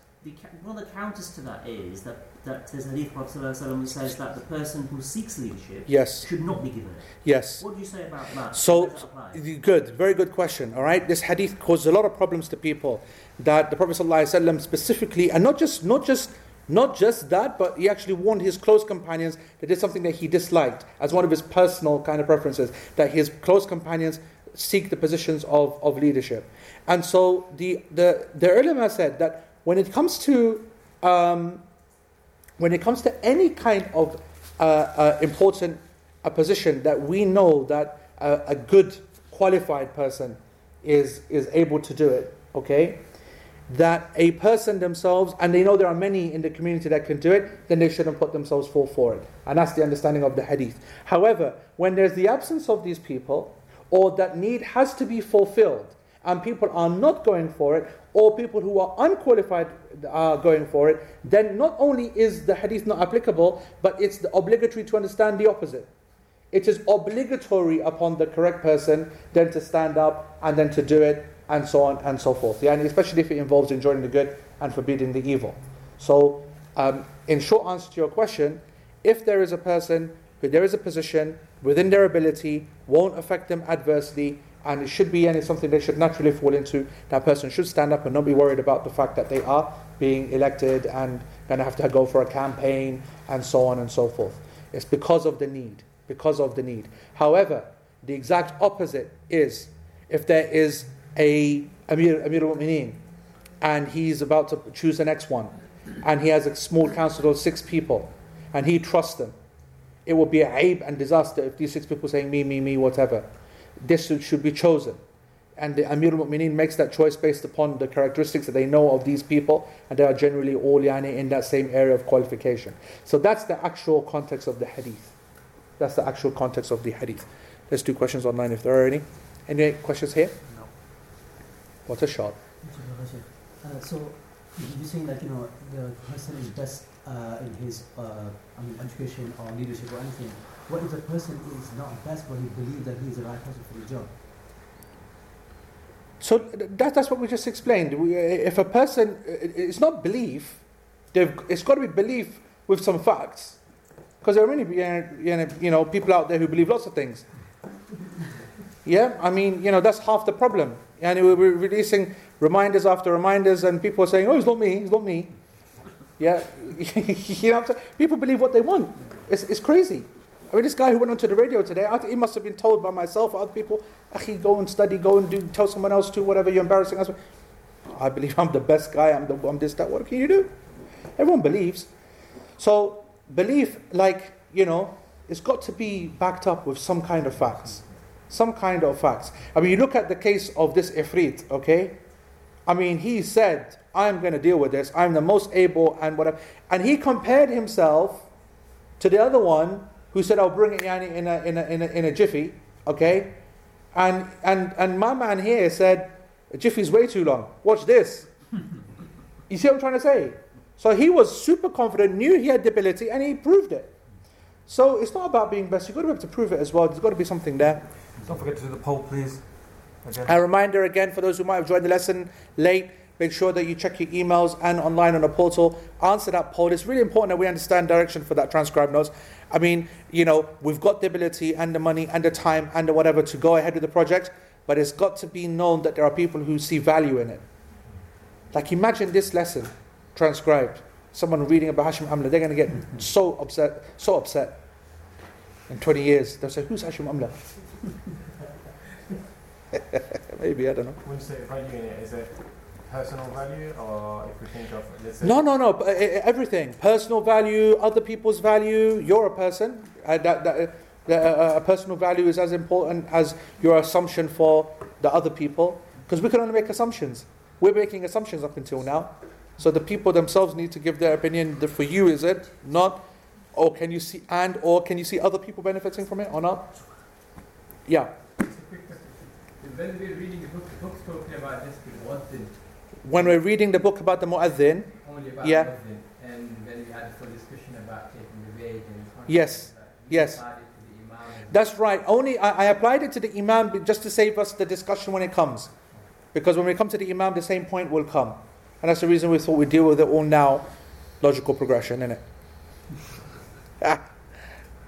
One of the counters to that is that there's a hadith of Prophet ﷺ says that the person who seeks leadership should not be given it. Yes. What do you say about that? So, good, very good question, all right? This hadith caused a lot of problems to people, that the Prophet ﷺ specifically, and not just that, but he actually warned his close companions that did something that he disliked as one of his personal kind of preferences, that his close companions seek the positions of leadership. And so the ulama said that when it comes to any kind of important position that we know that a good qualified person is able to do it, okay, that a person themselves, and they know there are many in the community that can do it, then they shouldn't put themselves for it. And that's the understanding of the hadith. However, when there's the absence of these people, or that need has to be fulfilled, and people are not going for it, or people who are unqualified are going for it, then not only is the hadith not applicable, but it's obligatory to understand the opposite. It is obligatory upon the correct person then to stand up and then to do it, and so on and so forth. Yeah, and especially if it involves enjoying the good and forbidding the evil. So, in short answer to your question, if there is a person who there is a position within their ability, won't affect them adversely, and it should be something they should naturally fall into, that person should stand up and not be worried about the fact that they are being elected and going to have to go for a campaign and so on and so forth. It's because of the need. However, the exact opposite is, if there is a Amir al-Mu'mineen and he's about to choose the next one and he has a small council of 6 people and he trusts them It will be a aib and disaster if these six people saying me, whatever. This should be chosen. And the Amir al-Mu'mineen makes that choice based upon the characteristics that they know of these people, and they are generally all in that same area of qualification. So that's the actual context of the hadith. Let's do questions online if there are any. Any questions here? No. What a shot. So, you're saying that, the person is best in his education or leadership or anything. What if the person is not best but he believes that he's the right person for the job? So that's what we just explained. If a person, it's not belief. It's got to be belief with some facts, because there are many, people out there who believe lots of things. Yeah, that's half the problem. And we're releasing reminders after reminders, and people are saying, "Oh, it's not me." Yeah, people believe what they want. It's crazy. This guy who went onto the radio today, he must have been told by myself, other people, go and study, tell someone else to whatever, you're embarrassing us. I believe I'm the best guy, I'm this, that, what can you do? Everyone believes. So belief, it's got to be backed up with some kind of facts. You look at the case of this Ifrit, okay? He said, I'm going to deal with this, I'm the most able and whatever. And he compared himself to the other one, who said, I'll bring it in a jiffy, okay? And my man here said, a jiffy's way too long, watch this. You see what I'm trying to say? So he was super confident, knew he had the ability, and he proved it. So it's not about being best, you've got to be able to prove it as well, there's got to be something there. Don't forget to do the poll, please. Again. A reminder again, for those who might have joined the lesson late, make sure that you check your emails and online on the portal. Answer that poll. It's really important that we understand direction for that transcribed notes. We've got the ability and the money and the time and the whatever to go ahead with the project, but it's got to be known that there are people who see value in it. Like, imagine this lesson transcribed. Someone reading about Hashim Amla, they're going to get so upset. In 20 years, they'll say, who's Hashim Amla? Maybe, I don't know. When you say value in it, is it personal value, or if we think of, let's say... No, everything. Personal value, other people's value, you're a person. A personal value is as important as your assumption for the other people, because we can only make assumptions. We're making assumptions up until now. So the people themselves need to give their opinion. For you, is it? Not, or can you see other people benefiting from it or not? Yeah. When we're reading the book, the book's talking about this, when we're reading the book about the Mu'adhin, Mu'adhin, and when we had a full discussion about taking the wage and so on. Yes. That's right. Only I applied it to the Imam just to save us the discussion when it comes. Because when we come to the Imam, the same point will come. And that's the reason we thought we'd deal with it all now. Logical progression, innit?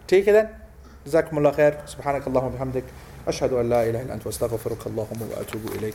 Take it then. Jazakumullah khair. Subhanakallahumma wa bihamdik. Ashhadu an la ilaha illa anta astaghfiruka Allahumma wa atubu ilayk.